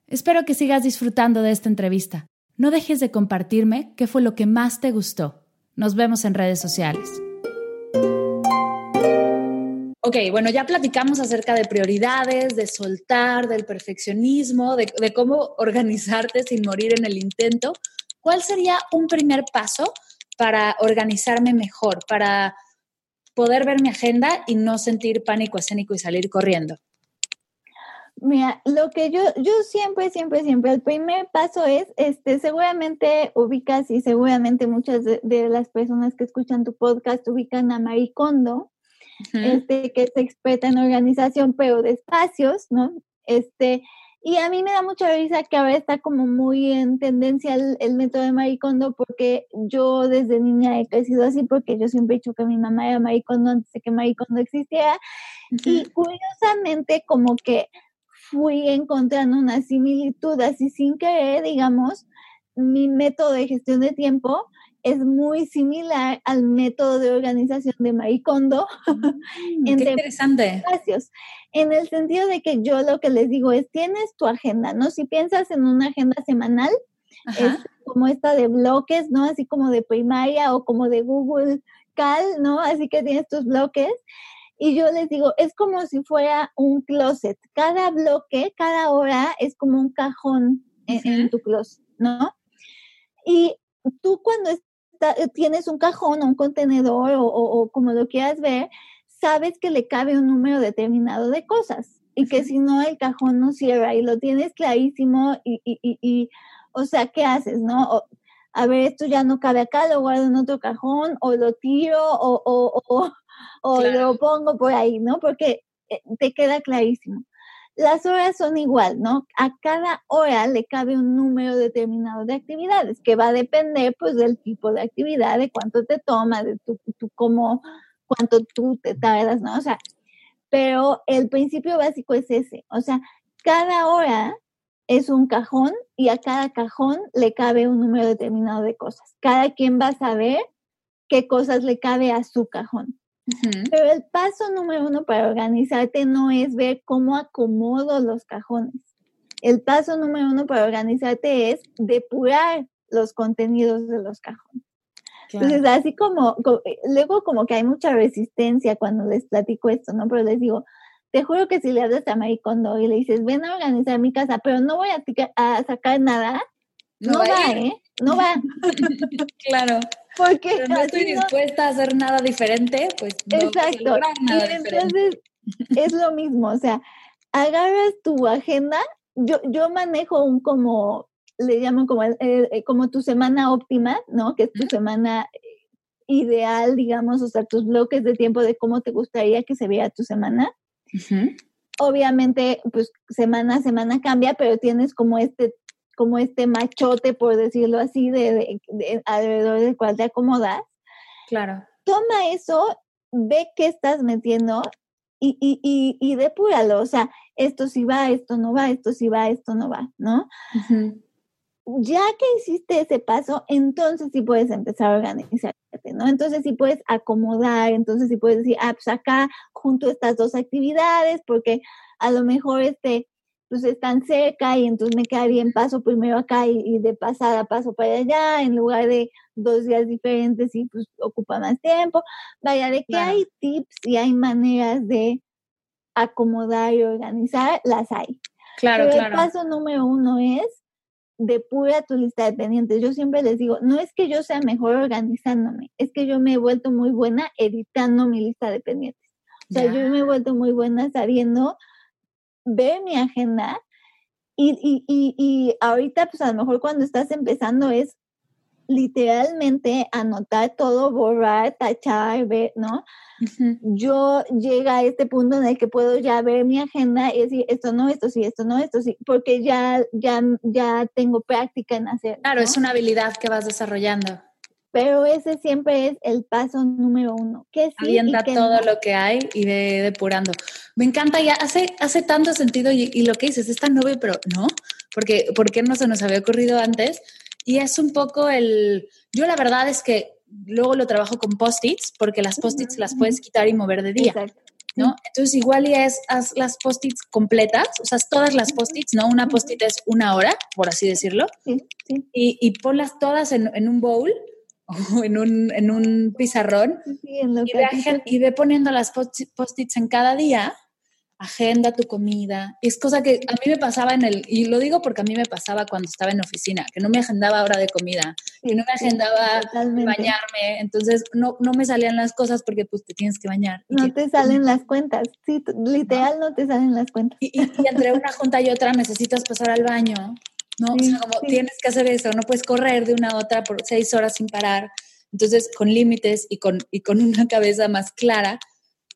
Espero que sigas disfrutando de esta entrevista. No dejes de compartirme qué fue lo que más te gustó. Nos vemos en redes sociales. Ok, bueno, ya platicamos acerca de prioridades, de soltar, del perfeccionismo, de, de cómo organizarte sin morir en el intento. ¿Cuál sería un primer paso para organizarme mejor, para poder ver mi agenda y no sentir pánico escénico y salir corriendo? Mira, lo que yo, yo siempre, siempre, siempre, el primer paso es, este, seguramente ubicas y seguramente muchas de, de las personas que escuchan tu podcast ubican a Marie Kondo, uh-huh. este, que es experta en organización, pero de espacios, ¿no? Este, y a mí me da mucha risa que ahora está como muy en tendencia el, el método de Marie Kondo, porque yo desde niña he crecido así, porque yo siempre he dicho que mi mamá era Marie Kondo antes de que Marie Kondo existiera, uh-huh. y curiosamente como que fui encontrando una similitud, así sin querer, digamos, mi método de gestión de tiempo es muy similar al método de organización de Marie Kondo. Mm, qué interesante. Espacios. En el sentido de que yo lo que les digo es, tienes tu agenda, ¿no? Si piensas en una agenda semanal, es como esta de bloques, ¿no? Así como de primaria o como de Google Cal, ¿no? Así que tienes tus bloques. Y yo les digo, es como si fuera un closet. Cada bloque, cada hora es como un cajón en, uh-huh. en tu closet, ¿no? Y tú cuando está, tienes un cajón o un contenedor o, o, o como lo quieras ver, sabes que le cabe un número determinado de cosas y uh-huh. que si no el cajón no cierra y lo tienes clarísimo y, y, y, y o sea, ¿qué haces, no? O, a ver, esto ya no cabe acá, lo guardo en otro cajón o lo tiro o... o, o o claro. lo pongo por ahí, ¿no? Porque te queda clarísimo. Las horas son igual, ¿no? A cada hora le cabe un número determinado de actividades, que va a depender, pues, del tipo de actividad, de cuánto te toma, de tu, tu cómo, cuánto tú te tardas, ¿no? O sea, pero el principio básico es ese. O sea, cada hora es un cajón y a cada cajón le cabe un número determinado de cosas. Cada quien va a saber qué cosas le cabe a su cajón. Pero el paso número uno para organizarte no es ver cómo acomodo los cajones. El paso número uno para organizarte es depurar los contenidos de los cajones. Claro. Entonces, así como, como, luego como que hay mucha resistencia cuando les platico esto, ¿no? Pero les digo, te juro que si le hablas a Marie Kondo y le dices, ven a organizar mi casa, pero no voy a, tica- a sacar nada, no, no va, ¿eh? No va. Claro. Porque pero no estoy dispuesta no... a hacer nada diferente, pues no exacto. voy a nada y entonces diferente. Es lo mismo, o sea, agarras tu agenda, yo, yo manejo un como, le llamo como, eh, como tu semana óptima, ¿no? Que es tu uh-huh. semana ideal, digamos, o sea, tus bloques de tiempo de cómo te gustaría que se viera tu semana. Uh-huh. Obviamente, pues, semana a semana cambia, pero tienes como este como este machote, por decirlo así, de, de, de alrededor del cual te acomodas. Claro. Toma eso, ve qué estás metiendo y, y, y, y depúralo. O sea, esto sí va, esto no va, esto sí va, esto no va, ¿no? Uh-huh. Ya que hiciste ese paso, entonces sí puedes empezar a organizarte, ¿no? Entonces sí puedes acomodar, entonces sí puedes decir, ah, pues acá junto estas dos actividades, porque a lo mejor este... pues están cerca y entonces me queda bien paso primero acá y, y de pasada paso para allá, en lugar de dos días diferentes y pues ocupa más tiempo. Vaya, de que claro. hay tips y hay maneras de acomodar y organizar, las hay. Claro, Pero claro. el paso número uno es depura tu lista de pendientes. Yo siempre les digo, no es que yo sea mejor organizándome, es que yo me he vuelto muy buena editando mi lista de pendientes. O sea, ya. yo me he vuelto muy buena sabiendo... ver mi agenda y, y, y, y ahorita pues a lo mejor cuando estás empezando es literalmente anotar todo, borrar, tachar, ver, ¿no? Uh-huh. Yo llego a este punto en el que puedo ya ver mi agenda y decir esto no, esto sí, esto no, esto sí, porque ya, ya, ya tengo práctica en hacer. Claro, ¿no? Es una habilidad que vas desarrollando. Pero ese siempre es el paso número uno. Que sí Avienta que todo no. lo que hay y ve depurando. Me encanta, ya hace, hace tanto sentido y, y lo que dices, es tan obvio, pero no, porque ¿por qué no se nos había ocurrido antes? Y es un poco el... Yo la verdad es que luego lo trabajo con post-its, porque las post-its las puedes quitar y mover de día. Exacto. ¿No? Entonces igual ya es haz las post-its completas, o sea, todas las post-its, ¿no? Una post-it es una hora, por así decirlo, sí, sí. Y, y ponlas todas en, en un bowl, o en un, en un pizarrón sí, en y, ve agen- y ve poniendo las post-its en cada día, agenda tu comida. Es cosa que a mí me pasaba en el, y lo digo porque a mí me pasaba cuando estaba en oficina, que no me agendaba hora de comida, que no me agendaba sí, bañarme, entonces no, no me salían las cosas porque pues te tienes que bañar. No que, te salen las cuentas, sí, literal no, no te salen las cuentas. Y, y, y entre una junta y otra necesitas pasar al baño. No, sí, o sea, como sí. tienes que hacer eso, no puedes correr de una a otra por seis horas sin parar. Entonces, con límites y con, y con una cabeza más clara,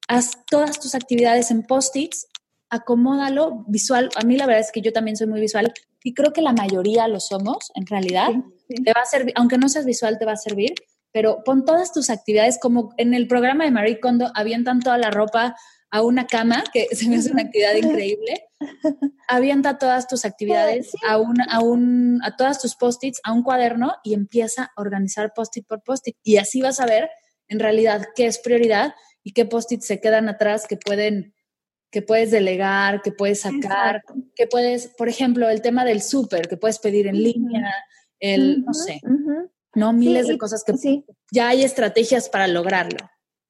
haz todas tus actividades en post-its, acomódalo visual. A mí la verdad es que yo también soy muy visual y creo que la mayoría lo somos, en realidad. Sí, sí. Te va a servir, aunque no seas visual, te va a servir, pero pon todas tus actividades, como en el programa de Marie Kondo, avientan toda la ropa a una cama, que se me hace una actividad increíble. Avienta todas tus actividades, sí. a, un, a, un, a todas tus post-its, a un cuaderno y empieza a organizar post-it por post-it. Y así vas a ver en realidad qué es prioridad y qué post-its se quedan atrás que pueden, que puedes delegar, que puedes sacar, exacto. que puedes, por ejemplo, el tema del súper, que puedes pedir en uh-huh. línea, el, uh-huh, no sé, uh-huh. no miles sí, de cosas que sí. ya hay estrategias para lograrlo.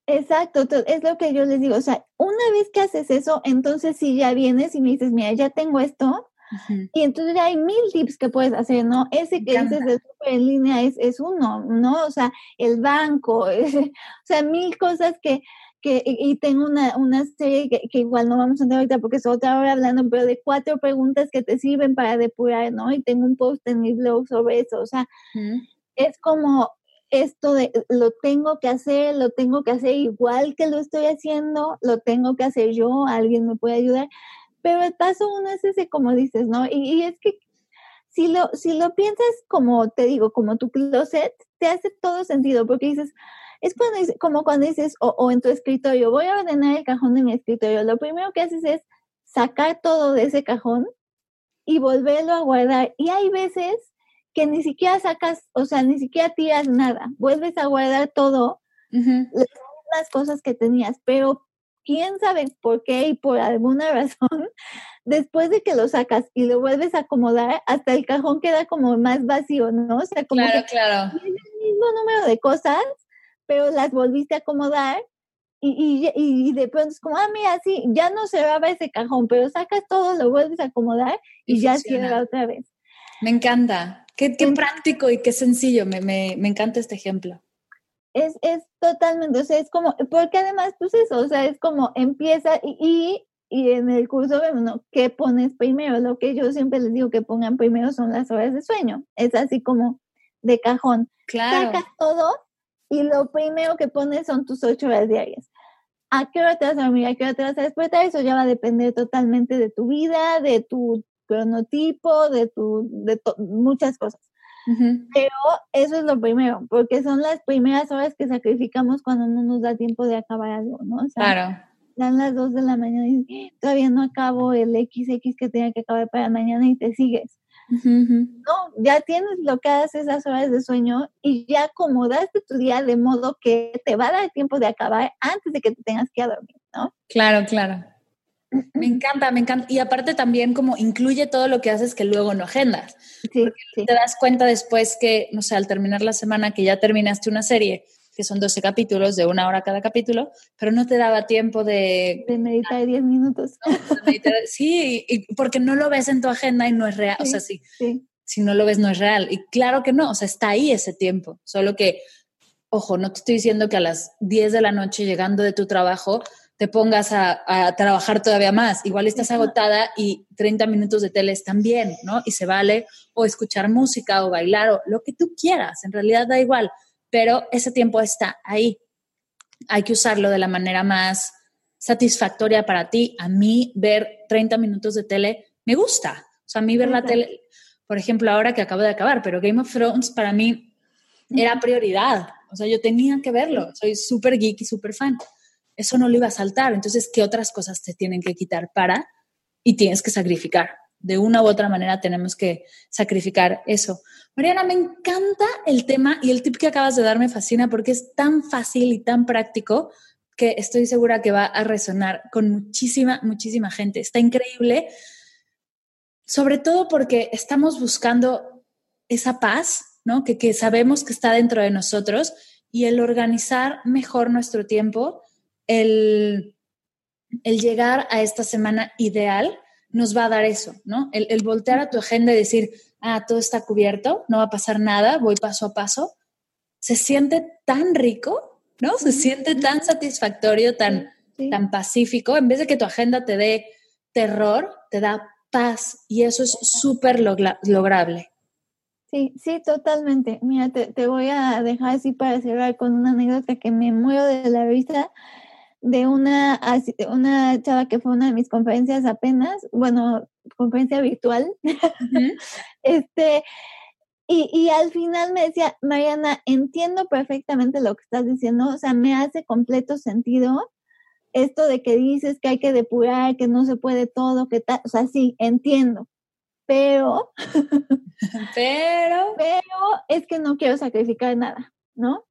Exacto, es lo que yo les digo, o sea, una vez que haces eso, entonces sí ya vienes y me dices, mira, ya tengo esto, uh-huh. y entonces ya hay mil tips que puedes hacer, ¿no? Ese que dices de súper en línea es, es uno, ¿no? O sea, el banco, es, o sea, mil cosas que, que y, y tengo una, una serie que, que igual no vamos a entrar ahorita porque es otra hora hablando, pero de cuatro preguntas que te sirven para depurar, ¿no? Y tengo un post en mi blog sobre eso, o sea, uh-huh. es como... esto de lo tengo que hacer, lo tengo que hacer igual que lo estoy haciendo, lo tengo que hacer yo, alguien me puede ayudar, pero el paso uno es ese como dices, ¿no? Y, y es que si lo, si lo piensas como, te digo, como tu closet, te hace todo sentido, porque dices, es cuando, como cuando dices, o, o en tu escritorio, voy a ordenar el cajón de mi escritorio, lo primero que haces es sacar todo de ese cajón y volverlo a guardar, y hay veces que ni siquiera sacas, o sea, ni siquiera tiras nada, vuelves a guardar todo, uh-huh. las cosas que tenías, pero quién sabe por qué y por alguna razón, después de que lo sacas y lo vuelves a acomodar, hasta el cajón queda como más vacío, ¿no? O sea, como claro, que claro. es el mismo número de cosas, pero las volviste a acomodar y, y, y de pronto es como, ah, mira, sí, ya no cerraba ese cajón, pero sacas todo, lo vuelves a acomodar y, y ya funciona. Cierra otra vez. Me encanta. Qué, qué práctico y qué sencillo, me, me, me encanta este ejemplo. Es, es totalmente, o sea, es como, porque además, pues eso, o sea, es como empieza y, y en el curso vemos, ¿no? ¿Qué pones primero? Lo que yo siempre les digo que pongan primero son las horas de sueño. Es así como de cajón. Claro. Sacas todo y lo primero que pones son tus ocho horas diarias. ¿A qué hora te vas a dormir? ¿A qué hora te vas a despertar? Eso ya va a depender totalmente de tu vida, de tu cronotipo, de tu, de to- muchas cosas. Uh-huh. Pero eso es lo primero, porque son las primeras horas que sacrificamos cuando no nos da tiempo de acabar algo, ¿no? O sea, claro. Dan las dos de la mañana y todavía no acabo el equis equis que tenía que acabar para mañana y te sigues. Uh-huh. No, ya tienes bloqueadas esas horas de sueño y ya acomodaste tu día de modo que te va a dar tiempo de acabar antes de que te tengas que ir a dormir, ¿no? Claro, claro. Me encanta, me encanta. Y aparte también como incluye todo lo que haces que luego no agendas. Sí, sí. Te das cuenta después que, no sé, al terminar la semana que ya terminaste una serie, que son doce capítulos de una hora cada capítulo, pero no te daba tiempo de... De meditar diez minutos. No, de meditar, sí, y, y porque no lo ves en tu agenda y no es real. Sí, o sea, sí, sí. Si no lo ves no es real. Y claro que no, o sea, está ahí ese tiempo. Solo que, ojo, no te estoy diciendo que a las diez de la noche llegando de tu trabajo... te pongas a, a trabajar todavía más. Igual estás agotada y treinta minutos de tele están bien, ¿no? Y se vale o escuchar música o bailar o lo que tú quieras. En realidad da igual, pero ese tiempo está ahí. Hay que usarlo de la manera más satisfactoria para ti. A mí ver treinta minutos de tele me gusta. O sea, a mí ver la tele, por ejemplo, ahora que acabo de acabar, pero Game of Thrones para mí era prioridad. O sea, yo tenía que verlo. Soy súper geek y súper fan. Eso no lo iba a saltar. Entonces, ¿qué otras cosas te tienen que quitar para? Y tienes que sacrificar. De una u otra manera tenemos que sacrificar eso. Mariana, me encanta el tema y el tip que acabas de dar me fascina porque es tan fácil y tan práctico que estoy segura que va a resonar con muchísima, muchísima gente. Está increíble, sobre todo porque estamos buscando esa paz, ¿no? Que, que sabemos que está dentro de nosotros y el organizar mejor nuestro tiempo... El, el llegar a esta semana ideal nos va a dar eso, ¿no? El, el voltear a tu agenda y decir, ah, todo está cubierto, no va a pasar nada, voy paso a paso. Se siente tan rico, ¿no? Se siente tan satisfactorio, tan, sí, sí. tan pacífico. En vez de que tu agenda te dé terror, te da paz y eso es súper logra- lograble. Sí, sí, totalmente. Mira, te, te voy a dejar así para cerrar con una anécdota que me muero de la risa. De una, una chava que fue a una de mis conferencias apenas, bueno, conferencia virtual, uh-huh. este, y, y al final me decía, Mariana, entiendo perfectamente lo que estás diciendo, o sea, me hace completo sentido esto de que dices que hay que depurar, que no se puede todo, que tal, o sea, sí, entiendo, pero, pero, pero es que no quiero sacrificar nada, ¿no?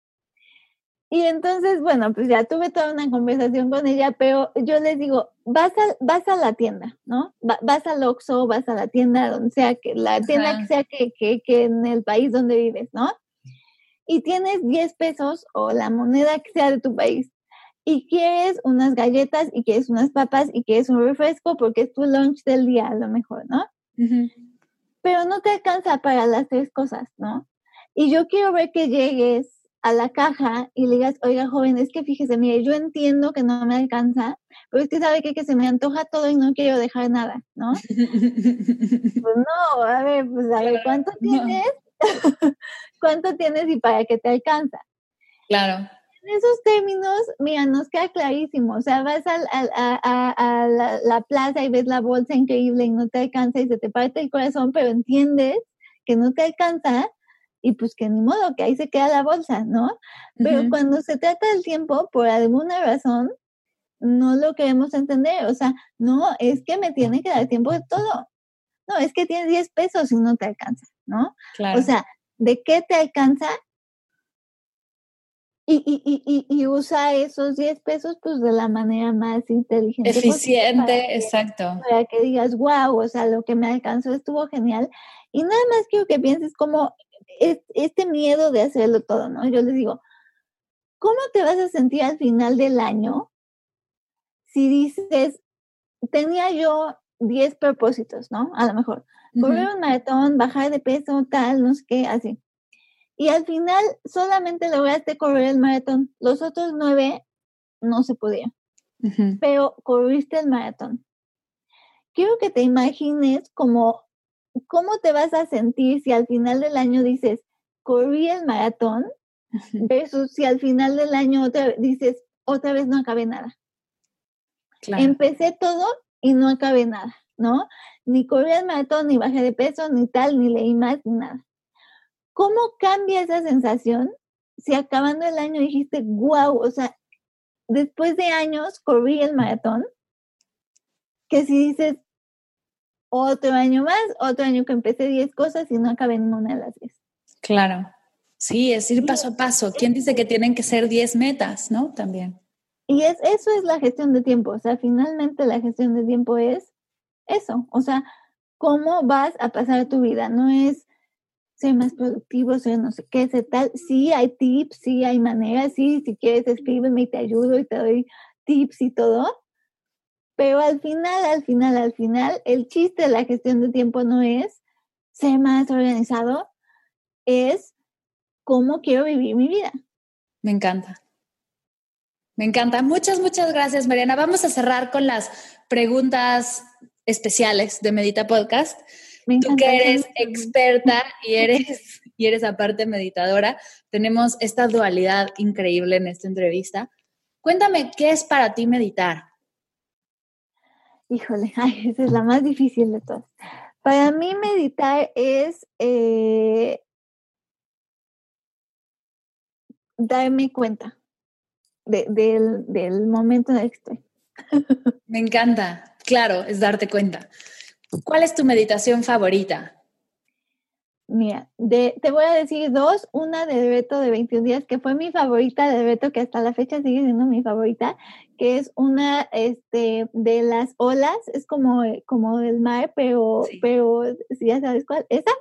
Y entonces, bueno, pues ya tuve toda una conversación con ella, pero yo les digo, vas a, vas a la tienda, ¿no? Va, vas al Oxxo, vas a la tienda, donde sea que, la tienda Ajá. que sea que, que, que en el país donde vives, ¿no? Y tienes diez pesos o la moneda que sea de tu país y quieres unas galletas y quieres unas papas y quieres un refresco porque es tu lunch del día a lo mejor, ¿no? Uh-huh. Pero no te alcanza para las tres cosas, ¿no? Y yo quiero ver que llegues a la caja y le digas, oiga joven, es que fíjese, mire, yo entiendo que no me alcanza, pero usted sabe que, que se me antoja todo y no quiero dejar nada, ¿no? Pues no, a ver, pues a ver, ¿cuánto no. tienes? ¿Cuánto tienes y para qué te alcanza? Claro. En esos términos, mira, nos queda clarísimo, o sea, vas al, al, a, a, a la, la plaza y ves la bolsa increíble y no te alcanza y se te parte el corazón, pero entiendes que no te alcanza, y pues que ni modo, que ahí se queda la bolsa, ¿no? Pero uh-huh. cuando se trata del tiempo, por alguna razón, no lo queremos entender. O sea, no, es que me tiene que dar tiempo de todo. No, es que tienes diez pesos y no te alcanza, ¿no? Claro. O sea, ¿de qué te alcanza? Y, y, y, y, y usa esos diez pesos, pues, de la manera más inteligente. Eficiente, para que, exacto. Para que digas, wow, o sea, lo que me alcanzó estuvo genial. Y nada más quiero que pienses como... este miedo de hacerlo todo, ¿no? Yo les digo, ¿cómo te vas a sentir al final del año si dices, tenía yo diez propósitos, ¿no? A lo mejor, correr uh-huh. un maratón, bajar de peso, tal, no sé qué, así. y al final solamente lograste correr el maratón. Los otros nueve no se podía, uh-huh. pero corriste el maratón. Quiero que te imagines como, cómo te vas a sentir si al final del año dices, corrí el maratón, uh-huh. versus si al final del año otra, dices, otra vez no acabé nada. Claro. Empecé todo y no acabé nada, ¿no? Ni corrí el maratón, ni bajé de peso, ni tal, ni leí más, ni nada. ¿Cómo cambia esa sensación si acabando el año dijiste, wow, o sea, después de años corrí el maratón? Que si dices, otro año más, otro año que empecé diez cosas y no acabé ninguna de las diez. Claro, sí, es ir paso a paso. ¿Quién dice que tienen que ser diez metas, no? También. Y es, eso es la gestión de tiempo, o sea, finalmente la gestión de tiempo es eso, o sea, cómo vas a pasar tu vida, no es ser más productivo, ser no sé qué, ser tal, sí hay tips, sí hay maneras, sí, si quieres escríbeme y te ayudo y te doy tips y todo, pero al final, al final, al final, el chiste de la gestión de tiempo no es ser más organizado, es cómo quiero vivir mi vida. Me encanta. Me encanta. Muchas, muchas gracias, Mariana. Vamos a cerrar con las preguntas especiales de Medita Podcast. Me Tú que eres experta y eres, y eres aparte meditadora, tenemos esta dualidad increíble en esta entrevista. Cuéntame, ¿qué es para ti meditar? Híjole, ay, esa es la más difícil de todas. Para mí meditar es eh, darme cuenta. De, del, del momento en el que estoy. Me encanta, claro, es darte cuenta. ¿Cuál es tu meditación favorita? Mira, de, te voy a decir dos, una del reto de veintiún días, que fue mi favorita del reto, que hasta la fecha sigue siendo mi favorita, que es una este, de las olas, es como, como el mar, pero, sí. pero si ya sabes cuál, esa.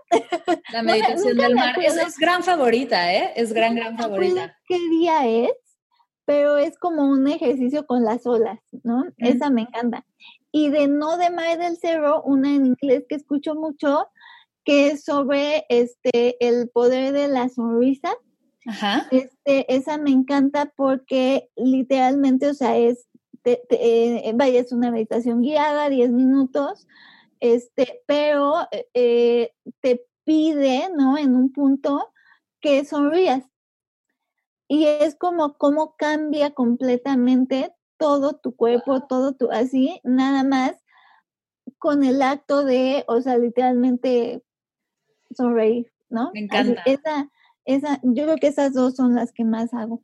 La meditación no, del mar, me esa es gran favorita, ¿eh? Es gran, gran favorita. ¿Qué día es? Pero es como un ejercicio con las olas, ¿no? Mm. Esa me encanta. Y de no de Mar del Cerro, una en inglés que escucho mucho, que es sobre este, el poder de la sonrisa. Ajá. Este, esa me encanta porque literalmente, o sea, es, te, te, eh, vaya, es una meditación guiada, diez minutos, este, pero eh, te pide, ¿no? En un punto que sonrías. Y es como cómo cambia completamente todo tu cuerpo, todo tu así, nada más con el acto de, o sea, literalmente sonreír, ¿no? Me encanta. Así, esa, esa, yo creo que esas dos son las que más hago.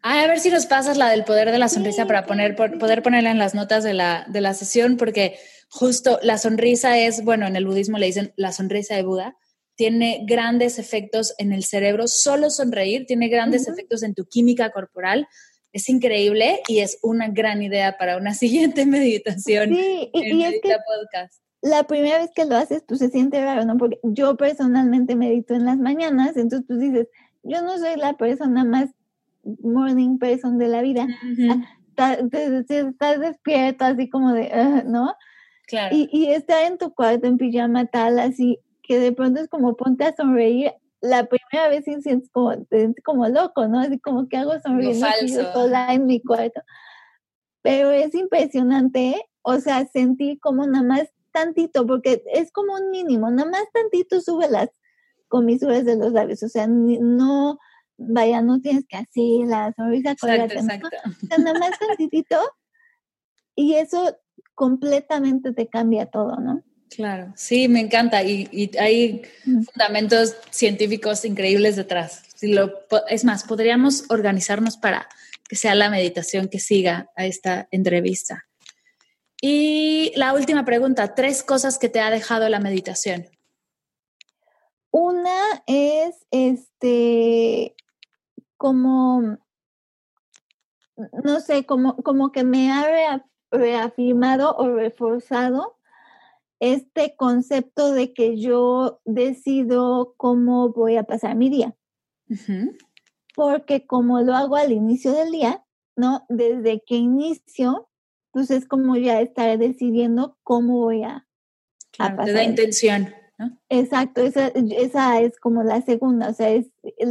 Ay, a ver si nos pasas la del poder de la sonrisa sí, para poner, por, poder ponerla en las notas de la, de la sesión, porque justo la sonrisa es, bueno, en el budismo le dicen la sonrisa de Buda. Tiene grandes efectos en el cerebro, solo sonreír, tiene grandes uh-huh. efectos en tu química corporal, es increíble y es una gran idea para una siguiente meditación. Sí, y, y es que podcast. La primera vez que lo haces, pues se siente raro, ¿no? Porque yo personalmente medito en las mañanas, entonces pues dices, yo no soy la persona más morning person de la vida, uh-huh. estás, estás despierto así como de, uh, ¿no? Claro. Y, y estar en tu cuarto en pijama tal, así, que de pronto es como ponte a sonreír, la primera vez te sientes como, como loco, ¿no? Así como que hago sonriendo yo sola en mi cuarto. Pero es impresionante, ¿eh? O sea, sentir como nada más tantito, porque es como un mínimo, nada más tantito sube las comisuras de los labios, o sea, no, vaya, no tienes que así la sonrisa colgante. Exacto, exacto. O sea, nada más tantitito y eso completamente te cambia todo, ¿no? Claro, sí, me encanta y, y hay mm. fundamentos científicos increíbles detrás. Si lo, es más, podríamos organizarnos para que sea la meditación que siga a esta entrevista. Y la última pregunta, tres cosas que te ha dejado la meditación. Una es este, como, no sé, como, como que me ha reafirmado o reforzado este concepto de que yo decido cómo voy a pasar mi día. Uh-huh. Porque como lo hago al inicio del día, ¿no? Desde que inicio, pues es como ya estar decidiendo cómo voy a, claro, a pasar. Te da intención. ¿no? Exacto, esa, esa es como la segunda, o sea, es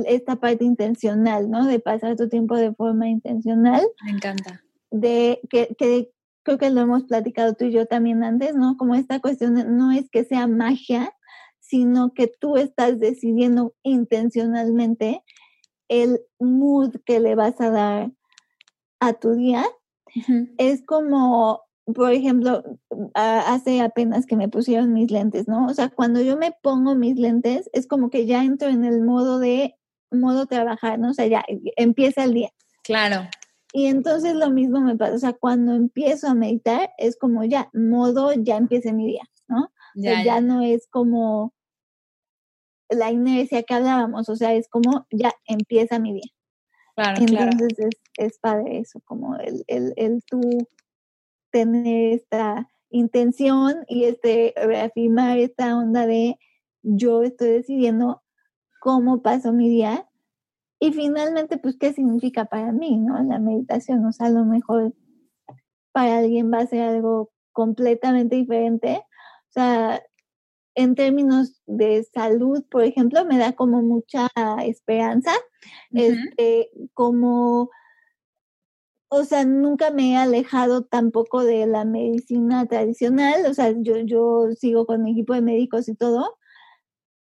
esta parte intencional, ¿no? De pasar tu tiempo de forma intencional. Me encanta. De que, que creo que lo hemos platicado tú y yo también antes, ¿no? Como esta cuestión no es que sea magia, sino que tú estás decidiendo intencionalmente el mood que le vas a dar a tu día. Uh-huh. Es como, por ejemplo, hace apenas que me pusieron mis lentes, ¿no? O sea, cuando yo me pongo mis lentes, es como que ya entro en el modo de, modo trabajar, ¿no? O sea, ya empieza el día. Claro. Y entonces lo mismo me pasa, o sea, cuando empiezo a meditar, es como ya, modo, ya empieza mi día, ¿no? Ya, o sea, ya, ya no es como la inercia que hablábamos, o sea, es como ya empieza mi día. Claro, entonces claro. Es, es padre eso, como el, el, el tú tener esta intención y este reafirmar esta onda de yo estoy decidiendo cómo paso mi día y finalmente pues qué significa para mí, ¿no? La meditación, o sea, a lo mejor para alguien va a ser algo completamente diferente, o sea, en términos de salud, por ejemplo, me da como mucha esperanza, uh-huh. este, como, o sea, nunca me he alejado tampoco de la medicina tradicional, o sea, yo, yo sigo con mi equipo de médicos y todo,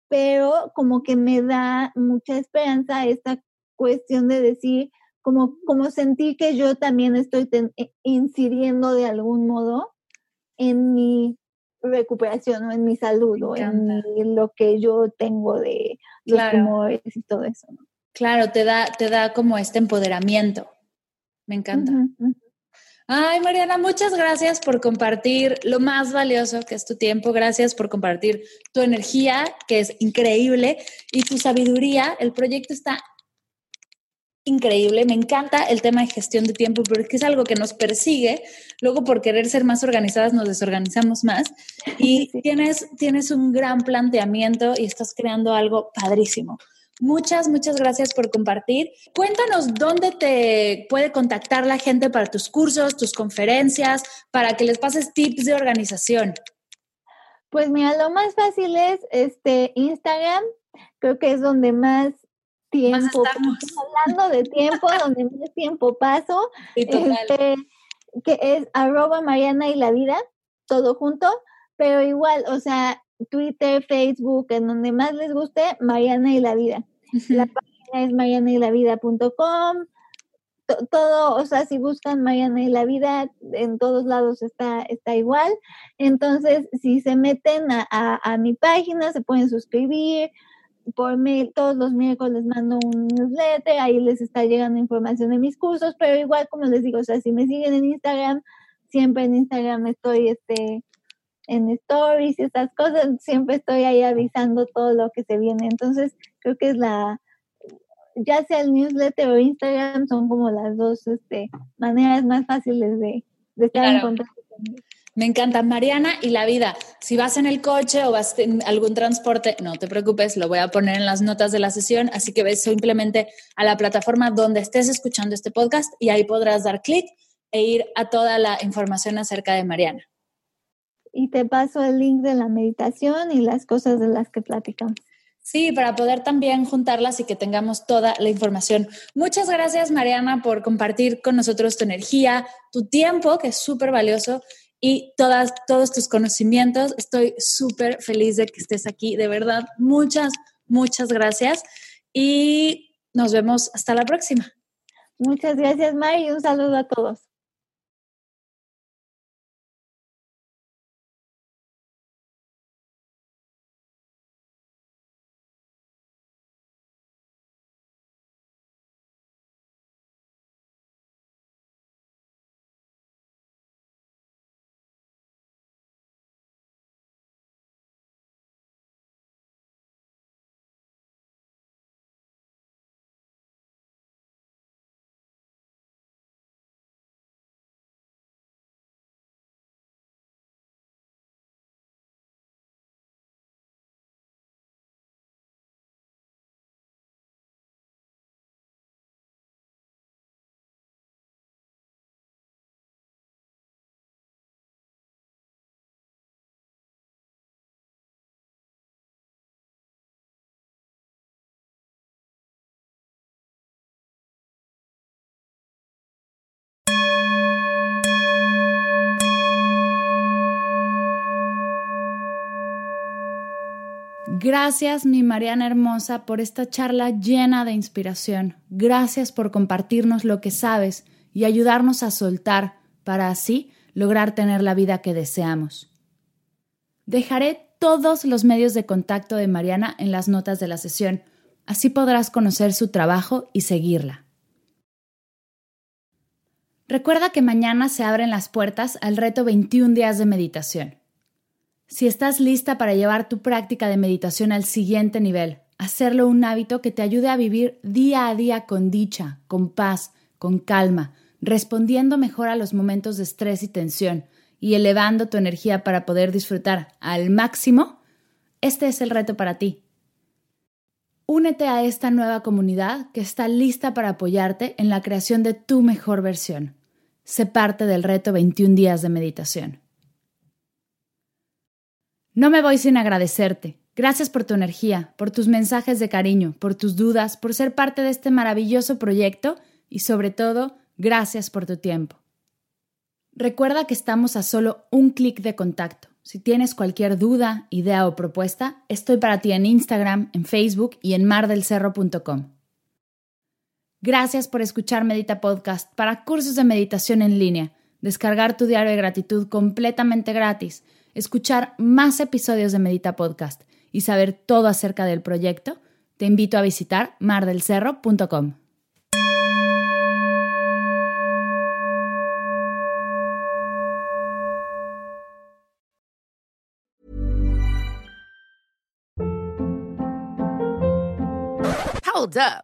pero como que me da mucha esperanza esta cuestión de decir, como, como sentir que yo también estoy ten, incidiendo de algún modo en mi recuperación o en mi salud o en lo que yo tengo de los claro. tumores y todo eso, ¿no? Claro, te da, te da como este empoderamiento. Me encanta. Uh-huh, uh-huh. Ay, Mariana, muchas gracias por compartir lo más valioso que es tu tiempo. Gracias por compartir tu energía, que es increíble, y tu sabiduría. El proyecto está increíble, me encanta el tema de gestión de tiempo porque es algo que nos persigue, luego por querer ser más organizadas nos desorganizamos más y sí. tienes, tienes un gran planteamiento y estás creando algo padrísimo. Muchas, muchas gracias por compartir. Cuéntanos dónde te puede contactar la gente para tus cursos, tus conferencias, para que les pases tips de organización. Pues mira, lo más fácil es este Instagram, creo que es donde más tiempo, hablando de tiempo, donde más tiempo paso, sí, este, que es arroba Mariana y la Vida, todo junto, pero igual, o sea, Twitter, Facebook, en donde más les guste, Mariana y la Vida. Uh-huh. La página es mariana y la vida punto com, to- todo, o sea, si buscan Mariana y la Vida, en todos lados está, está igual, entonces si se meten a, a, a mi página, se pueden suscribir, por mail, todos los miércoles les mando un newsletter, ahí les está llegando información de mis cursos, pero igual como les digo, o sea, si me siguen en Instagram, siempre en Instagram estoy este en stories y estas cosas, siempre estoy ahí avisando todo lo que se viene, entonces creo que es la, ya sea el newsletter o Instagram, son como las dos este, maneras más fáciles de, de estar claro. en contacto conmigo. Me encanta, Mariana y la Vida. Si vas en el coche o vas en algún transporte, no te preocupes, lo voy a poner en las notas de la sesión, así que ves simplemente a la plataforma donde estés escuchando este podcast y ahí podrás dar clic e ir a toda la información acerca de Mariana. Y te paso el link de la meditación y las cosas de las que platicamos. Sí, para poder también juntarlas y que tengamos toda la información. Muchas gracias, Mariana, por compartir con nosotros tu energía, tu tiempo, que es súper valioso, y todas, todos tus conocimientos. Estoy súper feliz de que estés aquí, de verdad. Muchas, muchas gracias y nos vemos hasta la próxima. Muchas gracias, Mari, y un saludo a todos. Gracias, mi Mariana hermosa, por esta charla llena de inspiración. Gracias por compartirnos lo que sabes y ayudarnos a soltar para así lograr tener la vida que deseamos. Dejaré todos los medios de contacto de Mariana en las notas de la sesión. Así podrás conocer su trabajo y seguirla. Recuerda que mañana se abren las puertas al reto veintiún días de meditación. Si estás lista para llevar tu práctica de meditación al siguiente nivel, hacerlo un hábito que te ayude a vivir día a día con dicha, con paz, con calma, respondiendo mejor a los momentos de estrés y tensión y elevando tu energía para poder disfrutar al máximo, este es el reto para ti. Únete a esta nueva comunidad que está lista para apoyarte en la creación de tu mejor versión. Sé parte del reto veintiún días de meditación. No me voy sin agradecerte. Gracias por tu energía, por tus mensajes de cariño, por tus dudas, por ser parte de este maravilloso proyecto y sobre todo, gracias por tu tiempo. Recuerda que estamos a solo un clic de contacto. Si tienes cualquier duda, idea o propuesta, estoy para ti en Instagram, en Facebook y en mar del cerro punto com. Gracias por escuchar Medita Podcast para cursos de meditación en línea, descargar tu diario de gratitud completamente gratis, escuchar más episodios de Medita Podcast y saber todo acerca del proyecto, te invito a visitar mar del cerro punto com. Hold up.